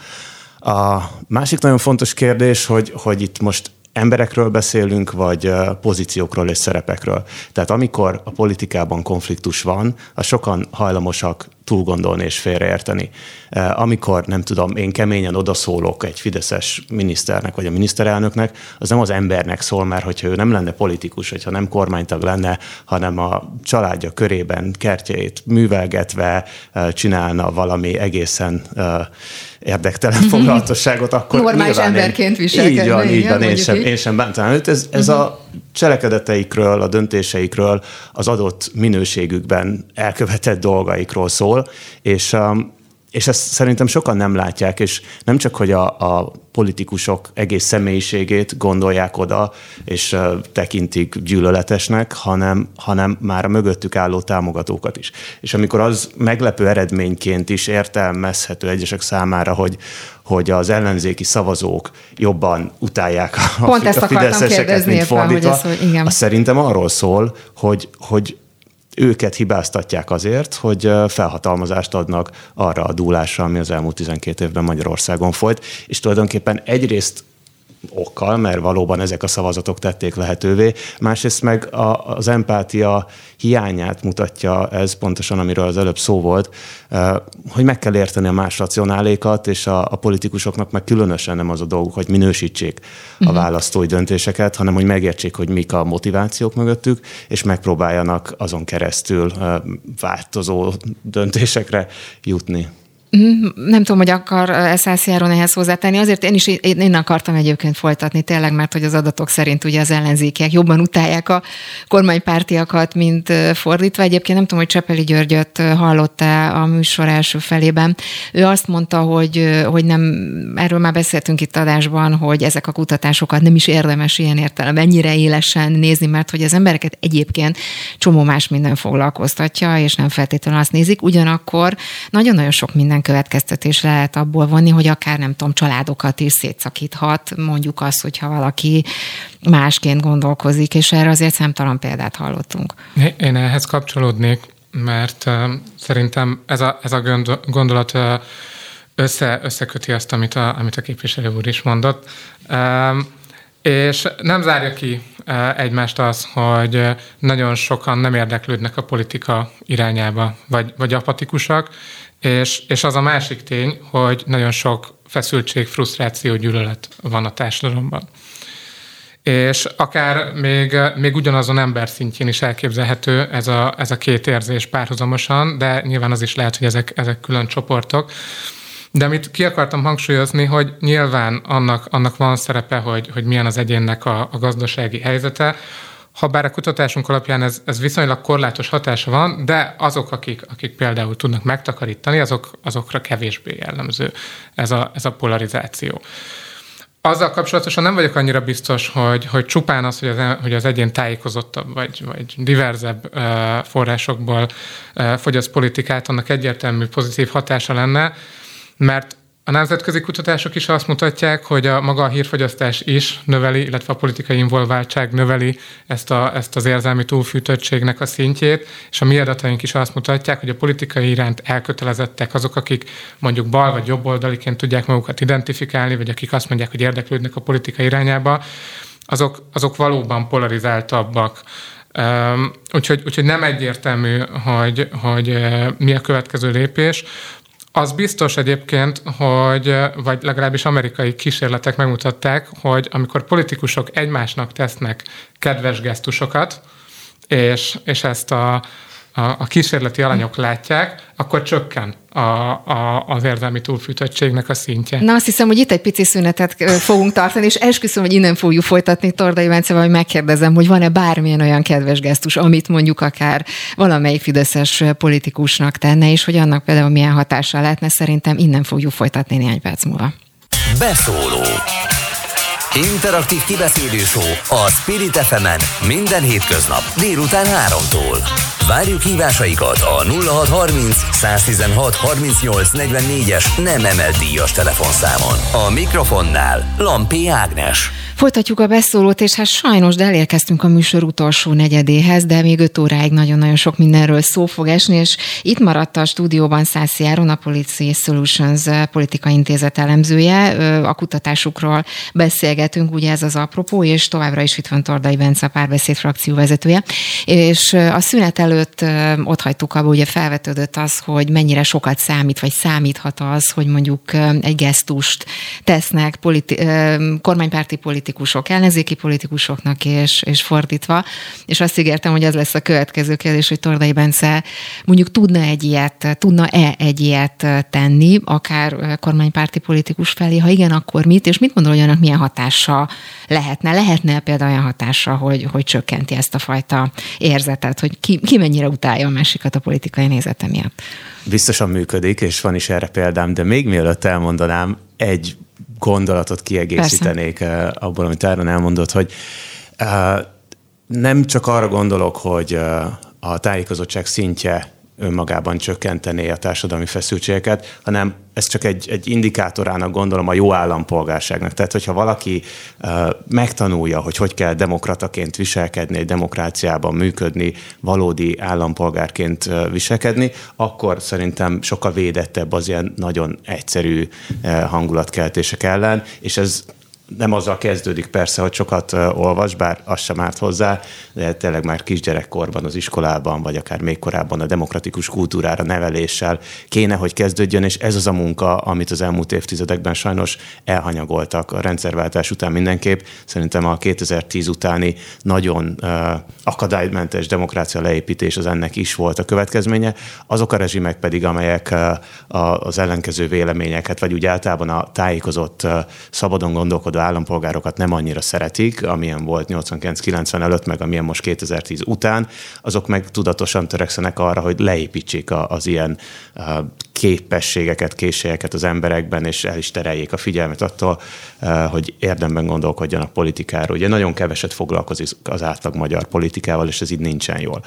A másik nagyon fontos kérdés, hogy, hogy itt most emberekről beszélünk, vagy pozíciókról és szerepekről. Tehát amikor a politikában konfliktus van, a sokan hajlamosak túlgondolni és félreérteni. Amikor, nem tudom, én keményen odaszólok egy fideszes miniszternek vagy a miniszterelnöknek, az nem az embernek szól, mert hogyha ő nem lenne politikus, hogyha nem kormánytag lenne, hanem a családja körében kertjeit művelgetve csinálna valami egészen érdektelen foglalatosságot, akkor normális emberként viselkedni. Így van, így van, én sem, én sem bántanám őt. Ez, ez a cselekedeteikről, a döntéseikről, az adott minőségükben elkövetett dolgaikról szól, és, és ezt szerintem sokan nem látják, és nem csak, hogy a, a politikusok egész személyiségét gondolják oda, és tekintik gyűlöletesnek, hanem, hanem már a mögöttük álló támogatókat is. És amikor az meglepő eredményként is értelmezhető egyesek számára, hogy hogy az ellenzéki szavazók jobban utálják a, a fideszeseket, mint fordítva, az, az szerintem arról szól, hogy, hogy őket hibáztatják azért, hogy felhatalmazást adnak arra a dúlásra, ami az elmúlt tizenkét évben Magyarországon folyt, és tulajdonképpen egyrészt okkal, mert valóban ezek a szavazatok tették lehetővé, másrészt meg a, az empátia hiányát mutatja ez pontosan, amiről az előbb szó volt, hogy meg kell érteni a más racionálékat, és a, a politikusoknak meg különösen nem az a dolguk, hogy minősítsék a választói döntéseket, hanem hogy megértsék, hogy mik a motivációk mögöttük, és megpróbáljanak azon keresztül változó döntésekre jutni. Nem tudom, hogy akar Szászi Áron ehhez hozzátenni. Azért én is én, én akartam egyébként folytatni tényleg, mert hogy az adatok szerint ugye az ellenzékiek jobban utálják a kormánypártiakat, mint fordítva. Egyébként nem tudom, hogy Csepeli Györgyöt hallotta a műsor első felében. Ő azt mondta, hogy, hogy nem, erről már beszéltünk itt adásban, hogy ezek a kutatásokat nem is érdemes ilyen értelemben ennyire élesen nézni, mert hogy az embereket egyébként csomó más minden foglalkoztatja, és nem feltétlenül azt nézik. Ugyanakkor nagyon-nagyon sok minden következtetés lehet abból vonni, hogy akár nem tudom, családokat is szétszakíthat, mondjuk azt, hogyha valaki másként gondolkozik, és erre azért számtalan példát hallottunk. Én ehhez kapcsolódnék, mert uh, szerintem ez a, ez a gondolat uh, össze, összeköti azt, amit a, amit a képviselő úr is mondott, uh, és nem zárja ki uh, egymást az, hogy nagyon sokan nem érdeklődnek a politika irányába, vagy, vagy apatikusak, És, és az a másik tény, hogy nagyon sok feszültség, frusztráció, gyűlölet van a társadalomban. És akár még, még ugyanazon ember szintjén is elképzelhető ez a, ez a két érzés párhuzamosan, de nyilván az is lehet, hogy ezek, ezek külön csoportok. De amit ki akartam hangsúlyozni, hogy nyilván annak, annak van szerepe, hogy, hogy milyen az egyénnek a, a gazdasági helyzete, habár a kutatásunk alapján ez, ez viszonylag korlátos hatása van, de azok, akik, akik például tudnak megtakarítani, azok, azokra kevésbé jellemző ez a, ez a polarizáció. Azzal kapcsolatosan nem vagyok annyira biztos, hogy, hogy csupán az, hogy az, hogy az egyén tájékozottabb vagy, vagy diverzebb forrásokból fogyaszt politikát, annak egyértelmű pozitív hatása lenne, mert a nemzetközi kutatások is azt mutatják, hogy a maga a hírfogyasztás is növeli, illetve a politikai involváltság növeli ezt, a, ezt az érzelmi túlfűtöttségnek a szintjét, és a mi adataink is azt mutatják, hogy a politikai iránt elkötelezettek azok, akik mondjuk bal vagy jobboldaliként tudják magukat identifikálni, vagy akik azt mondják, hogy érdeklődnek a politika irányába, azok, azok valóban polarizáltabbak. Úgyhogy, úgyhogy nem egyértelmű, hogy, hogy mi a következő lépés. Az biztos egyébként, hogy, vagy legalábbis amerikai kísérletek megmutatták, hogy amikor politikusok egymásnak tesznek kedves gesztusokat, és, és ezt a, a, a kísérleti alanyok látják, akkor csökken a, a, az érzelmi túlfűtöttségnek a szintje. Na, azt hiszem, hogy itt egy pici szünetet fogunk tartani, és esküszöm, hogy innen fogjuk folytatni Tordai Bencevel, hogy megkérdezem, hogy van-e bármilyen olyan kedves gesztus, amit mondjuk akár valamelyik fideszes politikusnak tenne, és hogy annak például milyen hatása lehetne, szerintem innen fogjuk folytatni néhány perc múlva. Beszóló. Interaktív kibeszélő show a Spirit ef emen minden hétköznap délután háromtól. Várjuk hívásaikat a nulla hatszázharminc, száztizenhat, harmincnyolc, negyvennégyes nem emelt díjas telefonszámon. A mikrofonnál Lampé Ágnes. Folytatjuk a beszólót, és hát sajnos, de elérkeztünk a műsor utolsó negyedéhez, de még öt óráig nagyon-nagyon sok mindenről szó fog esni, és itt maradt a stúdióban Szászi Áron, a Policy Solutions Political Intézet elemzője. A kutatásukról beszélgetünk, ugye ez az apropó, és továbbra is itt van Tordai Bence, a Párbeszéd frakció vezetője. És a szünet előtt ott hagytuk abba, ugye felvetődött az, hogy mennyire sokat számít, vagy számíthat az, hogy mondjuk egy gesztust tesznek politi- kormánypárti politikusok, ellenzéki politikusoknak, és, és fordítva. És azt ígértem, hogy ez lesz a következő kérdés, hogy Tordai Bence mondjuk tudna egy ilyet, tudna-e egy ilyet tenni, akár kormánypárti politikus felé, ha igen, akkor mit, és mit gondol, hogy annak milyen hatása lehetne? Lehetne például olyan hatása, hogy, hogy csökkenti ezt a fajta érzetet, hogy ki, ki mennyire utálja a másikat a politikai nézete miatt? Biztosan működik, és van is erre példám, de még mielőtt elmondanám, egy gondolatot kiegészítenék Persze. abból, amit Áron elmondott, hogy nem csak arra gondolok, hogy a tájékozottság szintje önmagában csökkentené a társadalmi feszültségeket, hanem ez csak egy, egy indikátorának gondolom a jó állampolgárságnak. Tehát, hogyha valaki uh, megtanulja, hogy hogy kell demokrataként viselkedni, egy demokráciában működni, valódi állampolgárként uh, viselkedni, akkor szerintem sokkal védettebb az ilyen nagyon egyszerű uh, hangulatkeltések ellen, és ez nem azzal kezdődik persze, hogy sokat olvas, bár az sem árt hozzá, de tényleg már kisgyerekkorban, az iskolában, vagy akár még korábban a demokratikus kultúrára neveléssel kéne, hogy kezdődjön, és ez az a munka, amit az elmúlt évtizedekben sajnos elhanyagoltak a rendszerváltás után mindenképp. Szerintem a kétezer-tíz utáni nagyon akadálymentes demokrácia leépítés az ennek is volt a következménye. Azok a rezsimek pedig, amelyek az ellenkező véleményeket, vagy úgy általában a tájékozott, szabadon gondolkodó állampolgárokat nem annyira szeretik, amilyen volt nyolcvankilenc-kilencven előtt, meg amilyen most kétezer-tíz után, azok meg tudatosan törekszenek arra, hogy leépítsék az ilyen képességeket, készségeket az emberekben, és el is tereljék a figyelmet attól, hogy érdemben gondolkodjanak politikáról. Ugye nagyon keveset foglalkozik az átlag magyar politikával, és ez így nincsen jól.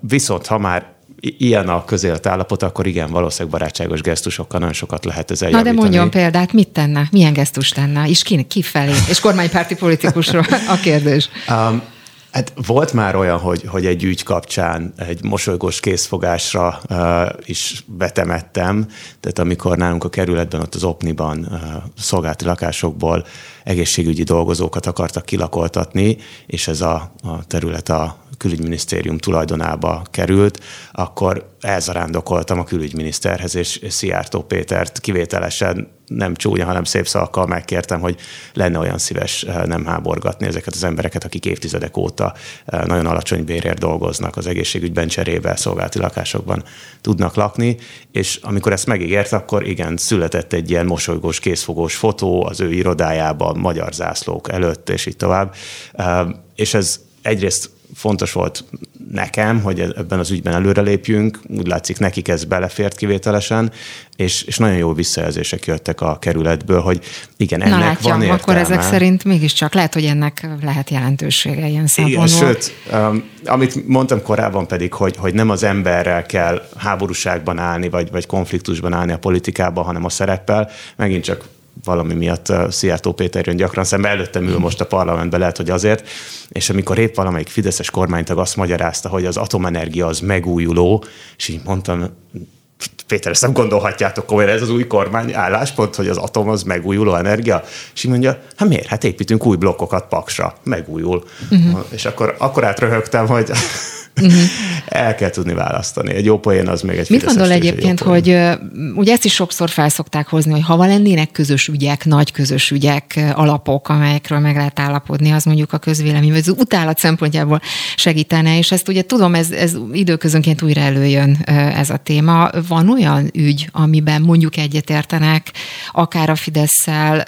Viszont ha már ilyen a közélet állapot, akkor igen, valószínűleg barátságos gesztusokkal nagyon sokat lehet ezzel javítani. Na de mondjon példát, mit tenne? Milyen gesztus tenne? És ki, kifelé? És kormánypárti politikusról a kérdés. Um, hát volt már olyan, hogy, hogy egy ügy kapcsán egy mosolygós készfogásra uh, is betemettem. Tehát amikor nálunk a kerületben, ott az Opniban uh, szolgálati lakásokból egészségügyi dolgozókat akartak kilakoltatni, és ez a, a terület a külügyminisztérium tulajdonába került, akkor elzarándokoltam a külügyminiszterhez, és Szijjártó Pétert kivételesen nem csúnya, hanem szép szavakkal megkértem, hogy lenne olyan szíves nem háborgatni ezeket az embereket, akik évtizedek óta nagyon alacsony bérért dolgoznak az egészségügyben, cserébe szolgálati lakásokban tudnak lakni, és amikor ezt megígért, akkor igen, született egy ilyen mosolygós, készfogós fotó az ő irodájában, magyar zászlók előtt, és így tovább. És ez egyrészt fontos volt nekem, hogy ebben az ügyben előrelépjünk, úgy látszik, nekik ez belefért kivételesen, és, és nagyon jó visszajelzések jöttek a kerületből, hogy igen, ennek Na, látjam, van értelme. Akkor ezek szerint mégiscsak lehet, hogy ennek lehet jelentősége ilyen szempontból. Igen, sőt, amit mondtam korábban pedig, hogy, hogy nem az emberrel kell háborúságban állni, vagy, vagy konfliktusban állni a politikában, hanem a szereppel. Megint csak valami miatt Szijjártó Péter jön gyakran szembe, előttem ül most a parlamentben, lehet, hogy azért, és amikor épp valamelyik fideszes kormánytag azt magyarázta, hogy az atomenergia az megújuló, és így mondtam, Péter, ezt nem gondolhatjátok komolyan, ez az új kormány álláspont, hogy az atom az megújuló energia? És így mondja, hát miért? Hát építünk új blokkokat Paksra, megújul. Uh-huh. És akkor, akkor átröhögtem, hogy Uh-huh. El kell tudni választani. Egy jó poén az még egy Mit Fideszes gondol egyébként, egy hogy ugye ezt is sokszor felszokták hozni, hogy hava lennének közös ügyek, nagy közös ügyek, alapok, amelyekről meg lehet állapodni, az mondjuk a közvélemény, vagy az utálat szempontjából segítene, és ezt ugye tudom, ez, ez időközönként újra előjön ez a téma. Van olyan ügy, amiben mondjuk egyetértenek, akár a Fidesszel,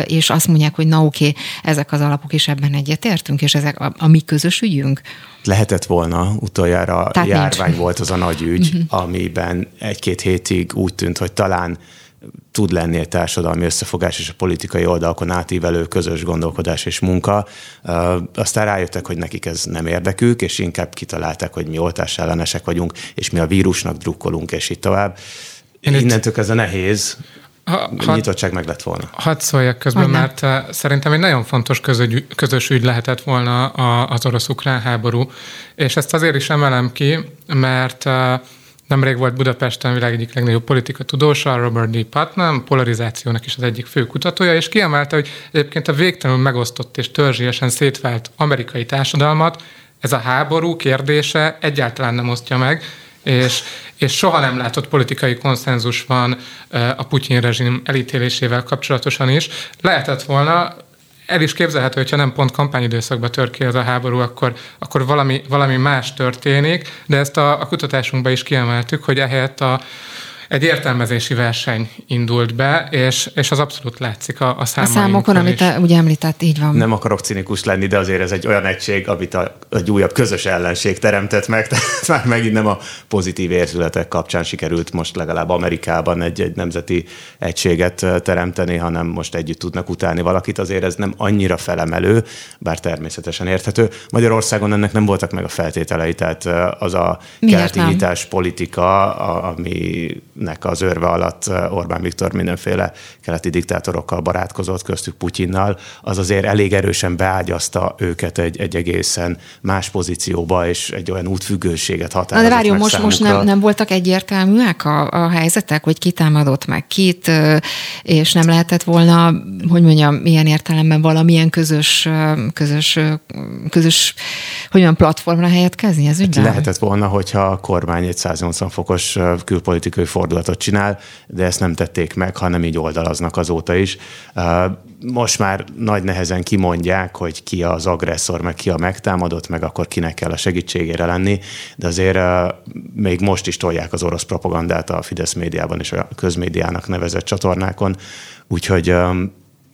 és azt mondják, hogy na oké, ezek az alapok, és ebben egyetértünk, és ezek a, a mi közös ügyünk. Lehetett volna, utoljára Tehát járvány nincs. Volt az a nagy ügy, uh-huh. amiben egy-két hétig úgy tűnt, hogy talán tud lenni egy társadalmi összefogás és a politikai oldalakon átívelő közös gondolkodás és munka. Aztán rájöttek, hogy nekik ez nem érdekük, és inkább kitalálták, hogy mi oltásellenesek vagyunk, és mi a vírusnak drukkolunk, és így tovább. Én Innentől kezdve nehéz, Ha, ha, nyitottság meg lett volna. Hadd szóljak közben, Aha. mert szerintem egy nagyon fontos közögy, közös ügy lehetett volna az orosz-ukrán háború, és ezt azért is emelem ki, mert nemrég volt Budapesten világ egyik legnagyobb politika tudósa, Robert D. Putnam, polarizációnak is az egyik fő kutatója, és kiemelte, hogy egyébként a végtelenül megosztott és törzsiesen szétvált amerikai társadalmat ez a háború kérdése egyáltalán nem osztja meg, És, és soha nem látott politikai konszenzus van a Putyin rezsim elítélésével kapcsolatosan is. Lehetett volna, el is képzelhető, hogyha nem pont kampányidőszakban tör ki ez a háború, akkor, akkor valami, valami más történik, de ezt a, a kutatásunkban is kiemeltük, hogy ehelyett a egy értelmezési verseny indult be, és, és az abszolút látszik a, a számainkon. A számokon, amit te ugye említett, így van. Nem akarok cinikus lenni, de azért ez egy olyan egység, amit a, egy újabb közös ellenség teremtett meg, tehát már megint nem a pozitív érzületek kapcsán sikerült most legalább Amerikában egy, egy nemzeti egységet teremteni, hanem most együtt tudnak utálni valakit, azért ez nem annyira felemelő, bár természetesen érthető. Magyarországon ennek nem voltak meg a feltételei, tehát az a keleti nyitás politika, ami nek az örve alatt Orbán Viktor mindenféle keleti diktátorokkal barátkozott, köztük Putyinnal, az azért elég erősen beágyazta őket egy, egy egészen más pozícióba, és egy olyan útfüggőséget határozott meg számukra. De várjunk, most, most nem, nem voltak egyértelműek a, a helyzetek, hogy ki támadott meg kit, és nem lehetett volna, hogy mondjam, ilyen értelemben valamilyen közös, közös, közös hogy mondjam, platformra helyetkezni ez ügyben? Lehetett volna, hogyha a kormány egy száznyolcvan fokos külpolitikai fordulatot csinál, de ezt nem tették meg, hanem így oldalaznak azóta is. Most már nagy nehezen kimondják, hogy ki az agresszor, meg ki a megtámadott, meg akkor kinek kell a segítségére lenni, de azért még most is tolják az orosz propagandát a Fidesz médiában és a közmédiának nevezett csatornákon, úgyhogy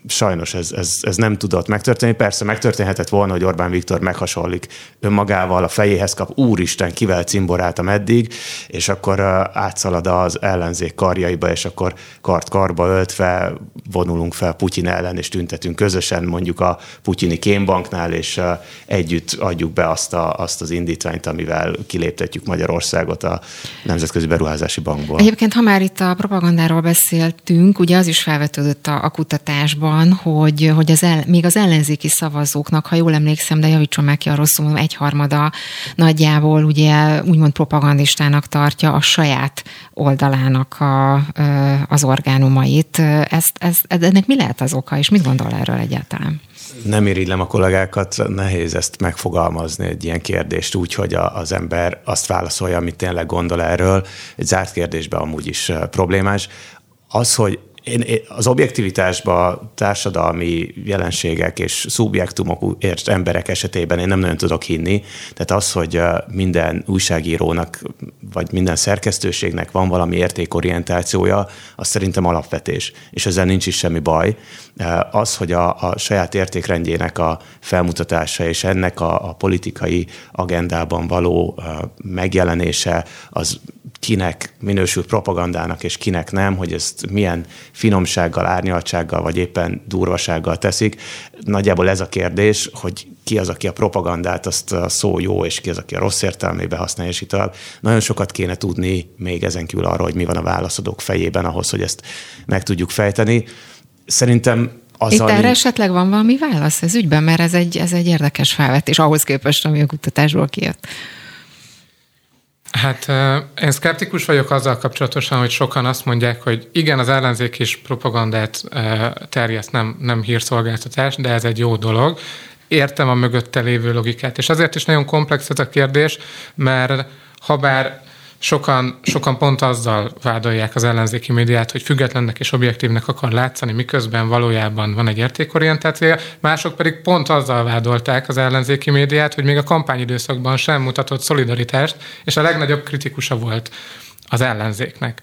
sajnos ez, ez, ez nem tudott megtörténni. Persze megtörténhetett volna, hogy Orbán Viktor meghasonlik önmagával, a fejéhez kap, úristen, kivel cimboráltam eddig, és akkor átszalad az ellenzék karjaiba, és akkor kart-karba öltve vonulunk fel Putyin ellen, és tüntetünk közösen mondjuk a putyini kémbanknál, és együtt adjuk be azt, a, azt az indítványt, amivel kiléptetjük Magyarországot a Nemzetközi Beruházási Bankból. Egyébként, ha már itt a propagandáról beszéltünk, ugye az is felvetődött a, a kutatásban, hogy, hogy az el, még az ellenzéki szavazóknak, ha jól emlékszem, de javítson meg ki a rosszul, mondom, egyharmada nagyjából ugye úgymond propagandistának tartja a saját oldalának a, az orgánumait. Ezt, ezt, ennek mi lehet az oka, és mit gondol erről egyáltalán? Nem irigylem a kollégákat, nehéz ezt megfogalmazni, egy ilyen kérdést úgy, hogy a, az ember azt válaszolja, amit tényleg gondol erről. Egy zárt kérdésben amúgy is problémás. Az, hogy Én, az objektivitásban társadalmi jelenségek és szubjektumok ért emberek esetében én nem nagyon tudok hinni. Tehát az, hogy minden újságírónak, vagy minden szerkesztőségnek van valami értékorientációja, az szerintem alapvetés, és ezzel nincs is semmi baj. Az, hogy a, a saját értékrendjének a felmutatása és ennek a, a politikai agendában való megjelenése, az kinek minősül propagandának, és kinek nem, hogy ezt milyen finomsággal, árnyaltsággal, vagy éppen durvasággal teszik. Nagyjából ez a kérdés, hogy ki az, aki a propagandát, azt a szó jó, és ki az, aki a rossz értelmébe használja, és így tovább. Nagyon sokat kéne tudni még ezen kívül arra, hogy mi van a válaszadók fejében ahhoz, hogy ezt meg tudjuk fejteni. Szerintem Itt erre nincs... esetleg van valami válasz ez ügyben, mert ez egy, ez egy érdekes felvetés ahhoz képest, ami a kutatásból kijött. Hát én szkeptikus vagyok azzal kapcsolatosan, hogy sokan azt mondják, hogy igen, az ellenzék is propagandát terjeszt, nem, nem hírszolgáltatás, de ez egy jó dolog. értem a mögötte lévő logikát. És azért is nagyon komplex ez a kérdés, mert habár sokan, sokan pont azzal vádolják az ellenzéki médiát, hogy függetlennek és objektívnek akar látszani, miközben valójában van egy értékorientációja, mások pedig pont azzal vádolták az ellenzéki médiát, hogy még a kampányidőszakban sem mutatott szolidaritást, és a legnagyobb kritikusa volt az ellenzéknek.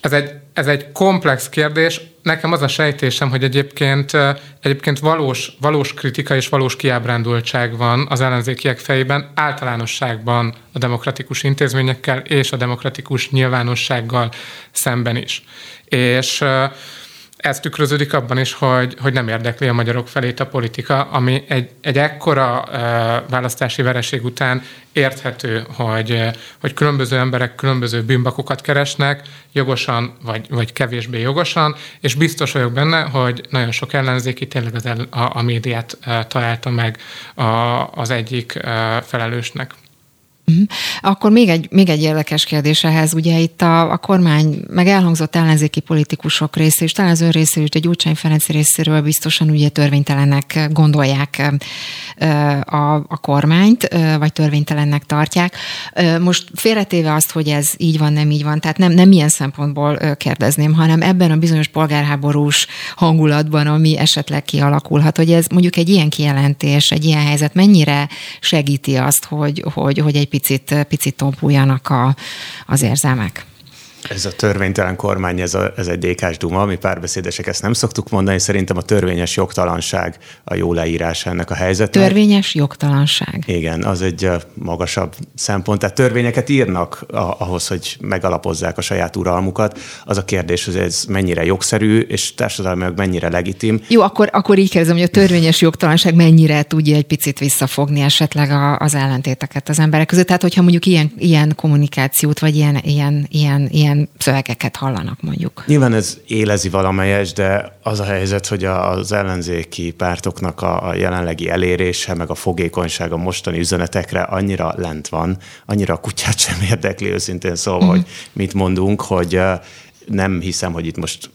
Ez egy, ez egy komplex kérdés. Nekem az a sejtésem, hogy egyébként, egyébként valós, valós kritika és valós kiábrándultság van az ellenzékiek fejében általánosságban a demokratikus intézményekkel és a demokratikus nyilvánossággal szemben is. És ez tükröződik abban is, hogy, hogy nem érdekli a magyarok felét a politika, ami egy, egy ekkora uh, választási vereség után érthető, hogy, uh, hogy különböző emberek különböző bűnbakokat keresnek, jogosan vagy, vagy kevésbé jogosan, és biztos vagyok benne, hogy nagyon sok ellenzéki tényleg az el, a, a médiát uh, találta meg a, az egyik uh, felelősnek. Akkor még egy, még egy érdekes kérdés ehhez, ugye itt a, a kormány, meg elhangzott ellenzéki politikusok részéről, és talán az ön részéről, a Gyurcsány Ferenc részéről biztosan ugye törvénytelennek gondolják a, a kormányt, vagy törvénytelennek tartják. Most félretéve azt, hogy ez így van, nem így van, tehát nem, nem ilyen szempontból kérdezném, hanem ebben a bizonyos polgárháborús hangulatban, ami esetleg kialakulhat, hogy ez mondjuk egy ilyen kijelentés, egy ilyen helyzet mennyire segíti azt, hogy, hogy, hogy egy picit, picit tompuljanak a, az érzelmek. Ez a törvénytelen kormány, ez, a, ez egy dé ká-s duma, mi párbeszédesek ezt nem szoktuk mondani, szerintem a törvényes jogtalanság a jó leírása ennek a helyzetnek. Törvényes jogtalanság. Igen, az egy magasabb szempont. Tehát törvényeket írnak ahhoz, hogy megalapozzák a saját uralmukat. Az a kérdés, hogy ez mennyire jogszerű, és társadalmilag mennyire legitim. Jó, akkor, akkor így kérdezem, hogy a törvényes jogtalanság mennyire tudja egy picit visszafogni esetleg a, az ellentéteket az emberek között. Tehát, hogyha mondjuk ilyen, ilyen kommunikációt, vagy ilyen, ilyen, ilyen, ilyen szövegeket hallanak mondjuk. Nyilván ez élezi valamelyes, de az a helyzet, hogy az ellenzéki pártoknak a jelenlegi elérése, meg a fogékonyság a mostani üzenetekre annyira lent van, annyira a kutyát sem érdekli őszintén szóval, mm. hogy mit mondunk, hogy nem hiszem, hogy itt most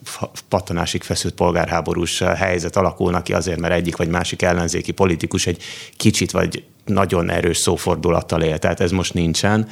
pattanásig feszült polgárháborús helyzet alakulnak ki azért, mert egyik vagy másik ellenzéki politikus egy kicsit vagy nagyon erős szófordulattal él. Tehát ez most nincsen.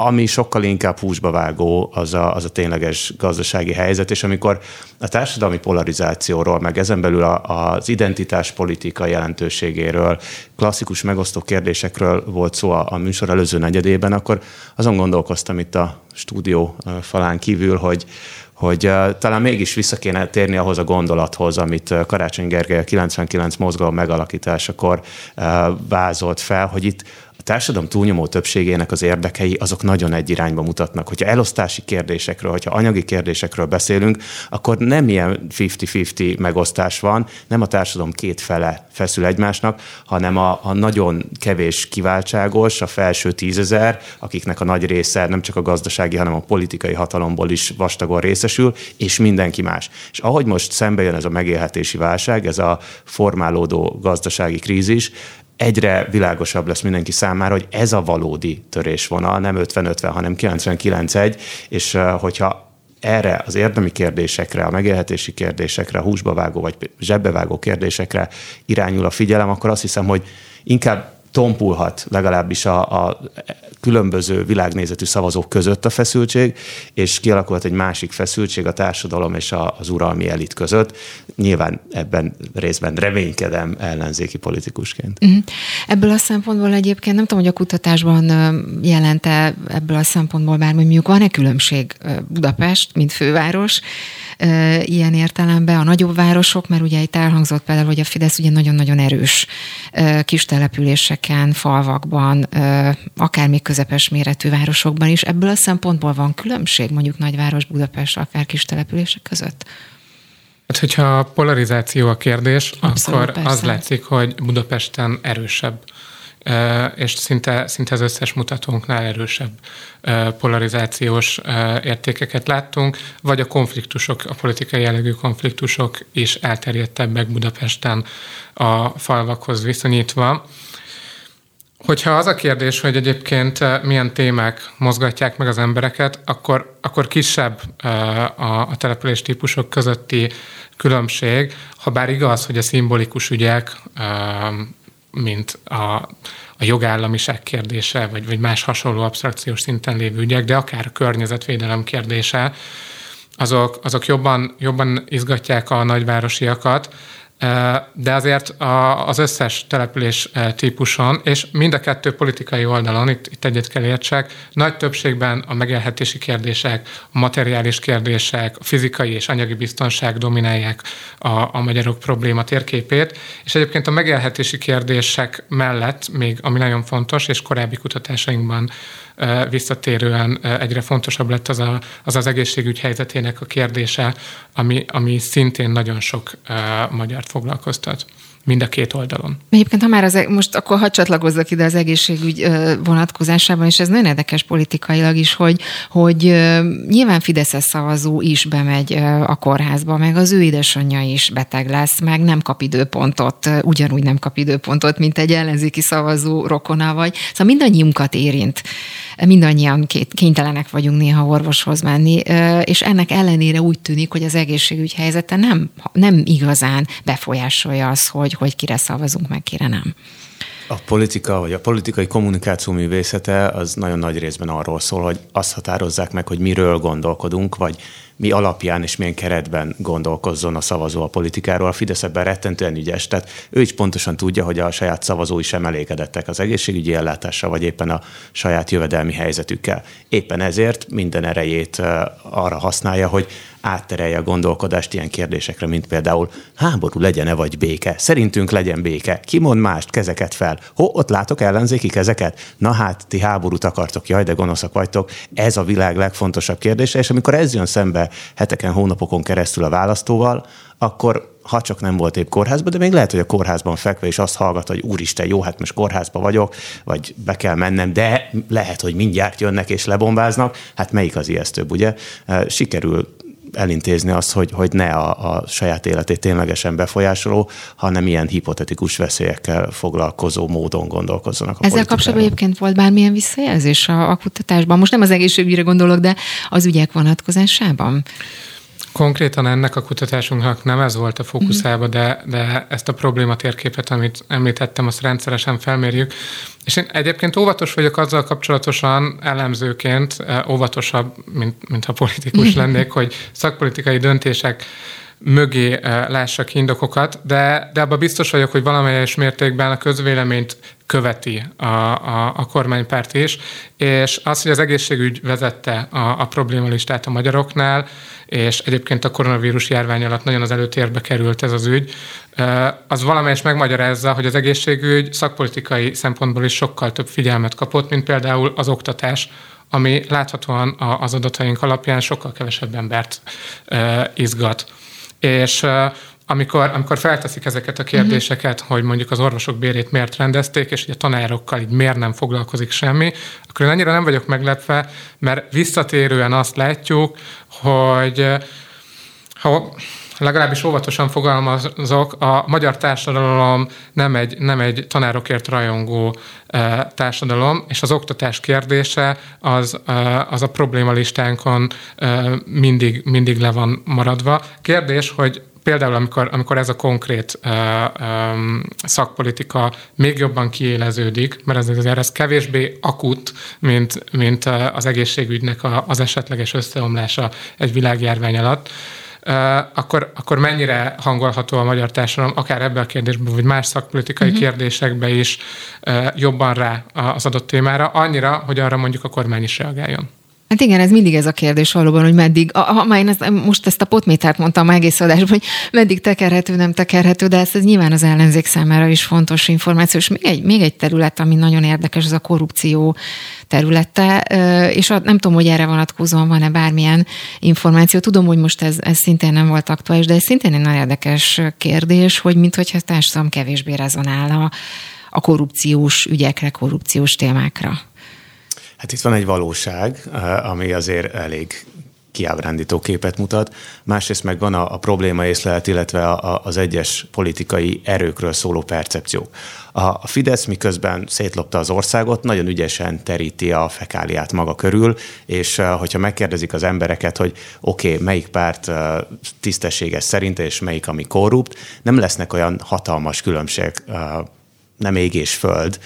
Ami sokkal inkább húsba vágó, az a, az a tényleges gazdasági helyzet, és amikor a társadalmi polarizációról, meg ezen belül a, az identitáspolitika jelentőségéről, klasszikus megosztó kérdésekről volt szó a, a műsor előző negyedében, akkor azon gondolkoztam itt a stúdió falán kívül, hogy, hogy talán mégis vissza kéne térni ahhoz a gondolathoz, amit Karácsony Gergely a kilencvenkilenc mozgalom megalakításakor vázolt fel, hogy itt a társadalom túlnyomó többségének az érdekei azok nagyon egy irányba mutatnak. Hogyha elosztási kérdésekről, hogyha anyagi kérdésekről beszélünk, akkor nem ilyen fifty-fifty megosztás van, nem a társadalom két fele feszül egymásnak, hanem a, a nagyon kevés kiváltságos, a felső tízezer, akiknek a nagy része nem csak a gazdasági, hanem a politikai hatalomból is vastagon részesül, és mindenki más. És ahogy most szembe jön ez a megélhetési válság, ez a formálódó gazdasági krízis, egyre világosabb lesz mindenki számára, hogy ez a valódi törésvonal, nem ötven-ötven, hanem kilencvenkilenc egy, és hogyha erre az érdemi kérdésekre, a megélhetési kérdésekre, a húsba vágó vagy zsebbe vágó kérdésekre irányul a figyelem, akkor azt hiszem, hogy inkább tompulhat legalábbis a, a különböző világnézetű szavazók között a feszültség, és kialakulhat egy másik feszültség a társadalom és a, az uralmi elit között. Nyilván ebben részben reménykedem ellenzéki politikusként. Uh-huh. Ebből a szempontból egyébként, nem tudom, hogy a kutatásban jelent-e ebből a szempontból bármi, mondjuk van-e különbség Budapest, mint főváros, ilyen értelemben a nagyobb városok, mert ugye itt elhangzott például, hogy a Fidesz ugye nagyon-nagyon erős kis településeken, falvakban, akár még közepes méretű városokban is. Ebből a szempontból van különbség mondjuk nagyváros Budapest, akár kis települések között? Hát, hogyha polarizáció a kérdés, abszolút, akkor persze. Az látszik, hogy Budapesten erősebb, és szinte, szinte az összes mutatónknál erősebb polarizációs értékeket láttunk, vagy a konfliktusok, a politikai jellegű konfliktusok is elterjedtebbek Budapesten a falvakhoz viszonyítva. Hogyha az a kérdés, hogy egyébként milyen témák mozgatják meg az embereket, akkor, akkor kisebb a település típusok közötti különbség, ha bár igaz, hogy a szimbolikus ügyek, mint a, a jogállamiság kérdése, vagy, vagy más hasonló absztrakciós szinten lévő ügyek, de akár a környezetvédelem kérdése, azok, azok jobban, jobban izgatják a nagyvárosiakat, de azért az összes település típuson, és mind a kettő politikai oldalon, itt, itt egyet kell értsek, nagy többségben a megélhetési kérdések, a materiális kérdések, a fizikai és anyagi biztonság dominálják a, a magyarok probléma térképét, és egyébként a megélhetési kérdések mellett még, ami nagyon fontos, és korábbi kutatásainkban visszatérően egyre fontosabb lett az a, az, az egészségügy helyzetének a kérdése, ami, ami szintén nagyon sok magyart foglalkoztat. Mind a két oldalon. Egyébként, ha már az, most akkor hadd csatlakozzak ide az egészségügy vonatkozásában, és ez nagyon érdekes politikailag is, hogy, hogy nyilván Fideszes szavazó is bemegy a kórházba, meg az ő édesanyja is beteg lesz, meg nem kap időpontot, ugyanúgy nem kap időpontot, mint egy ellenzéki szavazó rokona vagy. Szóval mindannyiunkat érint. Mindannyian kénytelenek vagyunk néha orvoshoz menni, és ennek ellenére úgy tűnik, hogy az egészségügy helyzete nem, nem igazán befolyásolja az, hogy hogy kire szavazunk, meg kire nem. A politika, vagy a politikai kommunikáció művészete az nagyon nagy részben arról szól, hogy azt határozzák meg, hogy miről gondolkodunk, vagy mi alapján és milyen keretben gondolkozzon a szavazó a politikáról. A Fidesz ebben rettentően ügyes, tehát ő is pontosan tudja, hogy a saját szavazói sem elégedettek az egészségügyi ellátással, vagy éppen a saját jövedelmi helyzetükkel. Éppen ezért minden erejét arra használja, hogy átterelje a gondolkodást ilyen kérdésekre, mint például háború legyen-e vagy béke? Szerintünk legyen béke. Ki mond mást? Kezeket fel. Ho, ott látok ellenzéki kezeket? Na hát, ti háborút akartok, jaj, de gonoszak vagytok. Ez a világ legfontosabb kérdése, és amikor ez jön szembe heteken, hónapokon keresztül a választóval, akkor ha csak nem volt épp kórházban, de még lehet, hogy a kórházban fekve és azt hallgat, hogy úristen, jó, hát most kórházban vagyok, vagy be kell mennem, de lehet, hogy mindjárt jönnek és lebombáznak. Hát melyik az ijesztőbb, ugye? Sikerül elintézni azt, hogy, hogy ne a, a saját életét ténylegesen befolyásoló, hanem ilyen hipotetikus veszélyekkel foglalkozó módon gondolkozzanak a politikáról. Ezzel kapcsolatban egyébként volt bármilyen visszajelzés a, a kutatásban? Most nem az egészségügyre gondolok, de az ügyek vonatkozásában? Konkrétan ennek a kutatásunknak nem ez volt a fókuszába, de, de ezt a problématérképet, amit említettem, azt rendszeresen felmérjük. És én egyébként óvatos vagyok azzal kapcsolatosan elemzőként, óvatosabb, mint, mint ha politikus lennék, hogy szakpolitikai döntések mögé lássak indokokat, de, de abban biztos vagyok, hogy valamelyes mértékben a közvéleményt követi a, a, a kormánypárt is, és az, hogy az egészségügy vezette a, a problémalistát a magyaroknál, és egyébként a koronavírus járvány alatt nagyon az előtérbe került ez az ügy, az valamelyest megmagyarázza, hogy az egészségügy szakpolitikai szempontból is sokkal több figyelmet kapott, mint például az oktatás, ami láthatóan az adataink alapján sokkal kevesebb embert izgat. És amikor, amikor felteszik ezeket a kérdéseket, uh-huh. hogy mondjuk az orvosok bérét miért rendezték, és hogy a tanárokkal így miért nem foglalkozik semmi, akkor én annyira nem vagyok meglepve, mert visszatérően azt látjuk, hogy ha legalábbis óvatosan fogalmazok, a magyar társadalom nem egy, nem egy tanárokért rajongó társadalom, és az oktatás kérdése az, az a problémalistánkon mindig, mindig le van maradva. Kérdés, hogy például amikor, amikor ez a konkrét uh, um, szakpolitika még jobban kiéleződik, mert ez azért ez kevésbé akut, mint, mint az egészségügynek a, az esetleges összeomlása egy világjárvány alatt, uh, akkor, akkor mennyire hangolható a magyar társadalom, akár ebben a kérdésben, vagy más szakpolitikai mm-hmm. kérdésekben is uh, jobban rá az adott témára, annyira, hogy arra mondjuk a kormány is reagáljon. Hát igen, ez mindig ez a kérdés valóban, hogy meddig, ha már én ezt, most ezt a potmétert mondtam egész adásban, hogy meddig tekerhető, nem tekerhető, de ez, ez nyilván az ellenzék számára is fontos információ, és még egy, még egy terület, ami nagyon érdekes, az a korrupció területe, és nem tudom, hogy erre vonatkozóan van-e bármilyen információ. Tudom, hogy most ez, ez szintén nem volt aktuális, de ez szintén egy nagyon érdekes kérdés, hogy minthogyha társadalom kevésbé rezonál a, a korrupciós ügyekre, korrupciós témákra. Hát itt van egy valóság, ami azért elég kiábrándító képet mutat. Másrészt meg van a, a problémaészlelet, illetve a, a, az egyes politikai erőkről szóló percepció. A, a Fidesz miközben szétlopta az országot, nagyon ügyesen teríti a fekáliát maga körül, és hogyha megkérdezik az embereket, hogy oké, okay, melyik párt tisztességes szerint, és melyik ami korrupt, nem lesznek olyan hatalmas különbségek, nem ég és föld.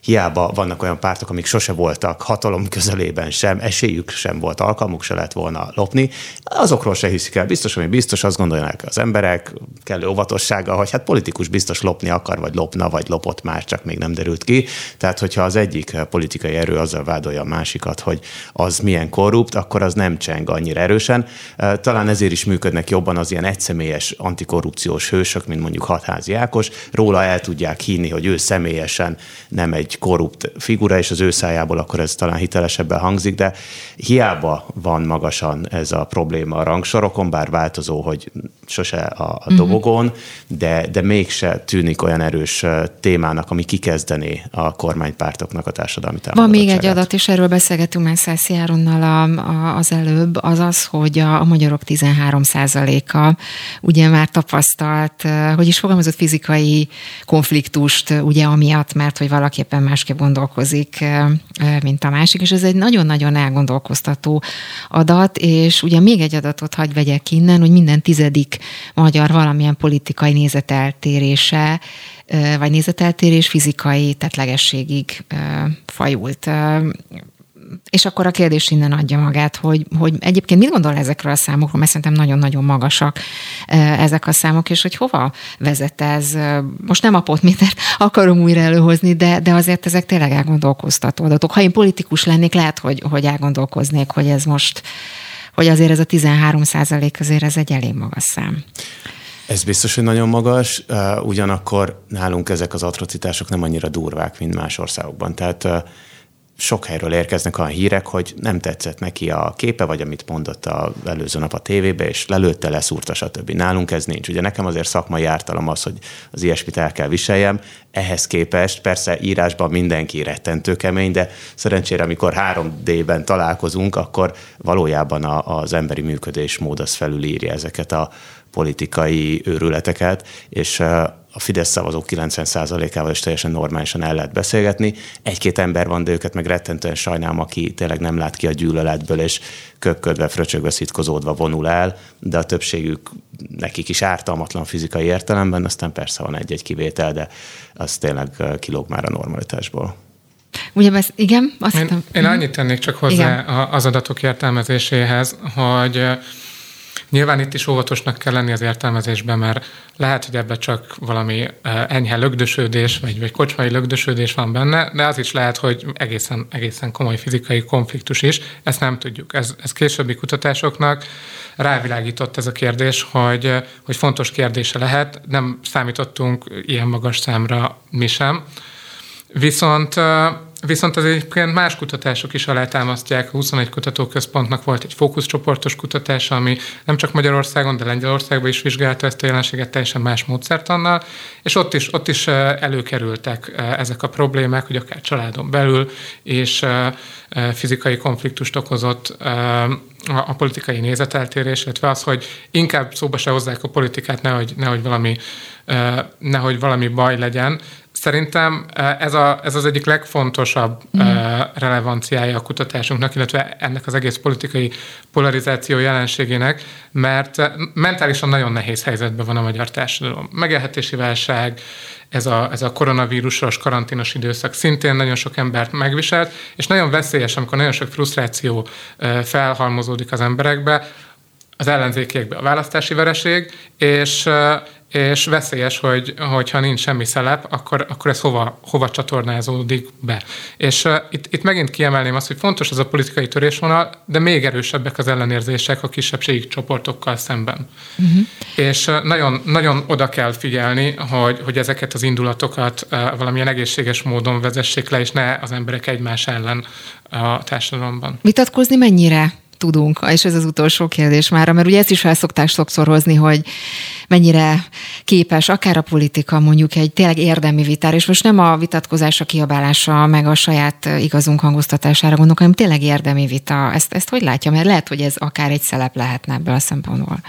Hiába vannak olyan pártok, amik sose voltak hatalom közelében sem, esélyük sem volt, alkalmuk se lett volna lopni. Azokról se hiszik el, biztos, ami biztos, azt gondolják az emberek kellő óvatossággal, hogy hát politikus biztos lopni akar, vagy lopna, vagy lopott már, csak még nem derült ki. Tehát, hogyha az egyik politikai erő azzal vádolja a másikat, hogy az milyen korrupt, akkor az nem cseng annyira erősen. Talán ezért is működnek jobban az ilyen egyszemélyes antikorrupciós hősök, mint mondjuk Hatházi Ákos. Róla el tudják hinni, hogy ő személyesen nem egy korrupt figura, és az ő szájából akkor ez talán hitelesebben hangzik, de hiába van magasan ez a probléma a rangsorokon, bár változó, hogy sose a dobogon, de, de mégse tűnik olyan erős témának, ami kikezdené a kormánypártoknak a társadalmi támogatottságát. Van még egy adat, és erről beszélgetünk már Szászi Áronnal az előbb, az az, hogy a magyarok tizenhárom százaléka ugye már tapasztalt, hogy is fogalmazott, fizikai konfliktust, ugye amiatt, mert hogy valaki éppen másképp gondolkozik, mint a másik, és ez egy nagyon-nagyon elgondolkoztató adat, és ugye még egy adatot hadd vegyek innen, hogy minden tizedik magyar valamilyen politikai nézeteltérése, vagy nézeteltérés fizikai tettlegességig fajult. És akkor a kérdés innen adja magát, hogy, hogy egyébként mit gondol ezekről a számokról, mert szerintem nagyon-nagyon magasak ezek a számok, és hogy hova vezet ez? Most nem a potmétert akarom újra előhozni, de, de azért ezek tényleg elgondolkoztató adatok. Ha én politikus lennék, lehet, hogy, hogy elgondolkoznék, hogy ez most, hogy azért ez a tizenhárom százalék azért ez egy elég magas szám. Ez biztos, hogy nagyon magas, ugyanakkor nálunk ezek az atrocitások nem annyira durvák, mint más országokban. Tehát sok helyről érkeznek olyan hírek, hogy nem tetszett neki a képe, vagy amit mondott az előző nap a tévébe, és lelőtte, leszúrta, stb. Nálunk ez nincs. Ugye nekem azért szakmai ártalom az, hogy az ilyesmit el kell viseljem. Ehhez képest persze írásban mindenki rettentő kemény, de szerencsére, amikor három dében találkozunk, akkor valójában a, az emberi működésmód az felülírja ezeket a politikai őrületeket, és a Fidesz szavazók kilencven százalékával is teljesen normálisan el lehet beszélgetni. Egy-két ember van, de őket meg rettentően sajnálom, aki tényleg nem lát ki a gyűlöletből, és köpködve, fröcsögve, szitkozódva vonul el, de a többségük nekik is ártalmatlan fizikai értelemben, aztán persze van egy-egy kivétel, de az tényleg kilóg már a normalitásból. Ugye, ez, igen? Azt én, hittem, én annyit tennék csak hozzá igen. Az adatok értelmezéséhez, hogy nyilván itt is óvatosnak kell lenni az értelmezésben, mert lehet, hogy ebben csak valami enyhe lögdösödés, vagy, vagy kocsmai lögdösödés van benne, de az is lehet, hogy egészen, egészen komoly fizikai konfliktus is. Ezt nem tudjuk. Ez, ez későbbi kutatásoknak rávilágított ez a kérdés, hogy, hogy fontos kérdése lehet. Nem számítottunk ilyen magas számra mi sem. Viszont... Viszont az egyébként más kutatások is alátámasztják. A huszonegy Kutatóközpontnak volt egy fókuszcsoportos kutatása, ami nem csak Magyarországon, de Lengyelországban is vizsgálta ezt a jelenséget teljesen más módszertannal, és ott is, ott is előkerültek ezek a problémák, hogy akár családon belül és fizikai konfliktust okozott a politikai nézeteltérés, illetve az, hogy inkább szóba se hozzák a politikát, nehogy, nehogy, valami, nehogy valami baj legyen. Szerintem ez, a, ez az egyik legfontosabb mm. relevanciája a kutatásunknak, illetve ennek az egész politikai polarizáció jelenségének, mert mentálisan nagyon nehéz helyzetben van a magyar társadalom. Megélhetési válság, ez a, ez a koronavírusos, karanténos időszak szintén nagyon sok embert megviselt, és nagyon veszélyes, amikor nagyon sok frusztráció felhalmozódik az emberekbe, az ellenzékiekbe a választási vereség, és... és veszélyes, hogy, hogyha nincs semmi szelep, akkor, akkor ez hova, hova csatornázódik be. És uh, itt, itt megint kiemelném azt, hogy fontos ez a politikai törésvonal, de még erősebbek az ellenérzések a kisebbségi csoportokkal szemben. Uh-huh. És uh, nagyon, nagyon oda kell figyelni, hogy, hogy ezeket az indulatokat uh, valamilyen egészséges módon vezessék le, és ne az emberek egymás ellen a társadalomban. Vitatkozni mennyire tudunk, és ez az utolsó kérdés már, mert ugye ezt is fel szokták sokszor hozni, hogy mennyire képes akár a politika mondjuk egy tényleg érdemi vitára, és most nem a vitatkozás, a kiabálása, meg a saját igazunk hangoztatására gondolok, hanem tényleg érdemi vita. Ezt, ezt hogy látja? Mert lehet, hogy ez akár egy szelep lehetne ebből a szempontból.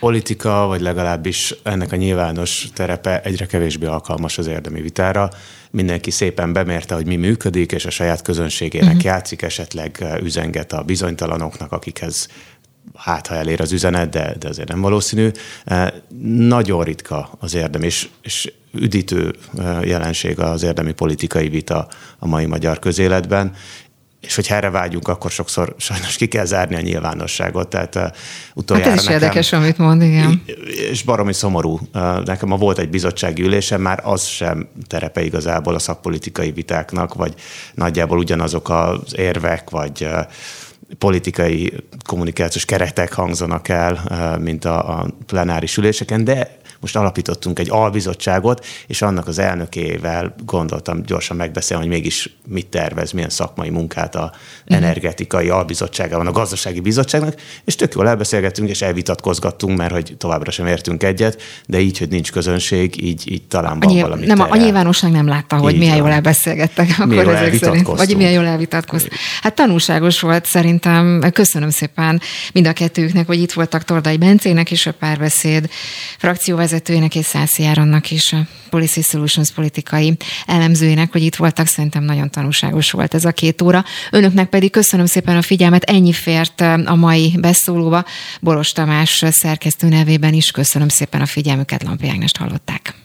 Politika, vagy legalábbis ennek a nyilvános terepe egyre kevésbé alkalmas az érdemi vitára. Mindenki szépen bemérte, hogy mi működik, és a saját közönségének uh-huh. játszik, esetleg üzenget a bizonytalanoknak, akikhez hát, ha elér az üzenet, de, de azért nem valószínű. Nagyon ritka az érdemi, és, és üdítő jelenség az érdemi politikai vita a mai magyar közéletben. És hogyha erre vágyunk, akkor sokszor sajnos ki kell zárni a nyilvánosságot. Tehát uh, utoljára hát ez is nekem, érdekes, amit mond, igen. És baromi szomorú. Uh, nekem ma volt egy bizottsági ülésem, már az sem terepe igazából a szakpolitikai vitáknak, vagy nagyjából ugyanazok az érvek, vagy uh, politikai kommunikációs keretek hangzanak el, uh, mint a, a plenáris üléseken, de most alapítottunk egy albizottságot, és annak az elnökével gondoltam gyorsan megbeszélni, hogy mégis mit tervez, milyen szakmai munkát a energetikai albizottságában, a gazdasági bizottságnak, és tök jól elbeszélgettünk, és elvitatkozgattunk, mert hogy továbbra sem értünk egyet, de így, hogy nincs közönség, így, így talán van valami. Nem, a nyilvánosság nem látta, hogy milyen jól elbeszélgettek, akkor ezek szerint. Vagy milyen jól elvitatkoztunk. Hát tanulságos volt szerintem. Köszönöm szépen mind a kettőknek, hogy itt voltak Tordai Bencének és a Párbeszéd frakcióvezetőjének és Szászi Áronnak is, a Policy Solutions politikai elemzőjének, hogy itt voltak, szerintem nagyon tanulságos volt ez a két óra. Önöknek pedig köszönöm szépen a figyelmet, ennyi fért a mai beszólóba. Boros Tamás szerkesztő nevében is köszönöm szépen a figyelmüket, Lampé Ágnest hallották.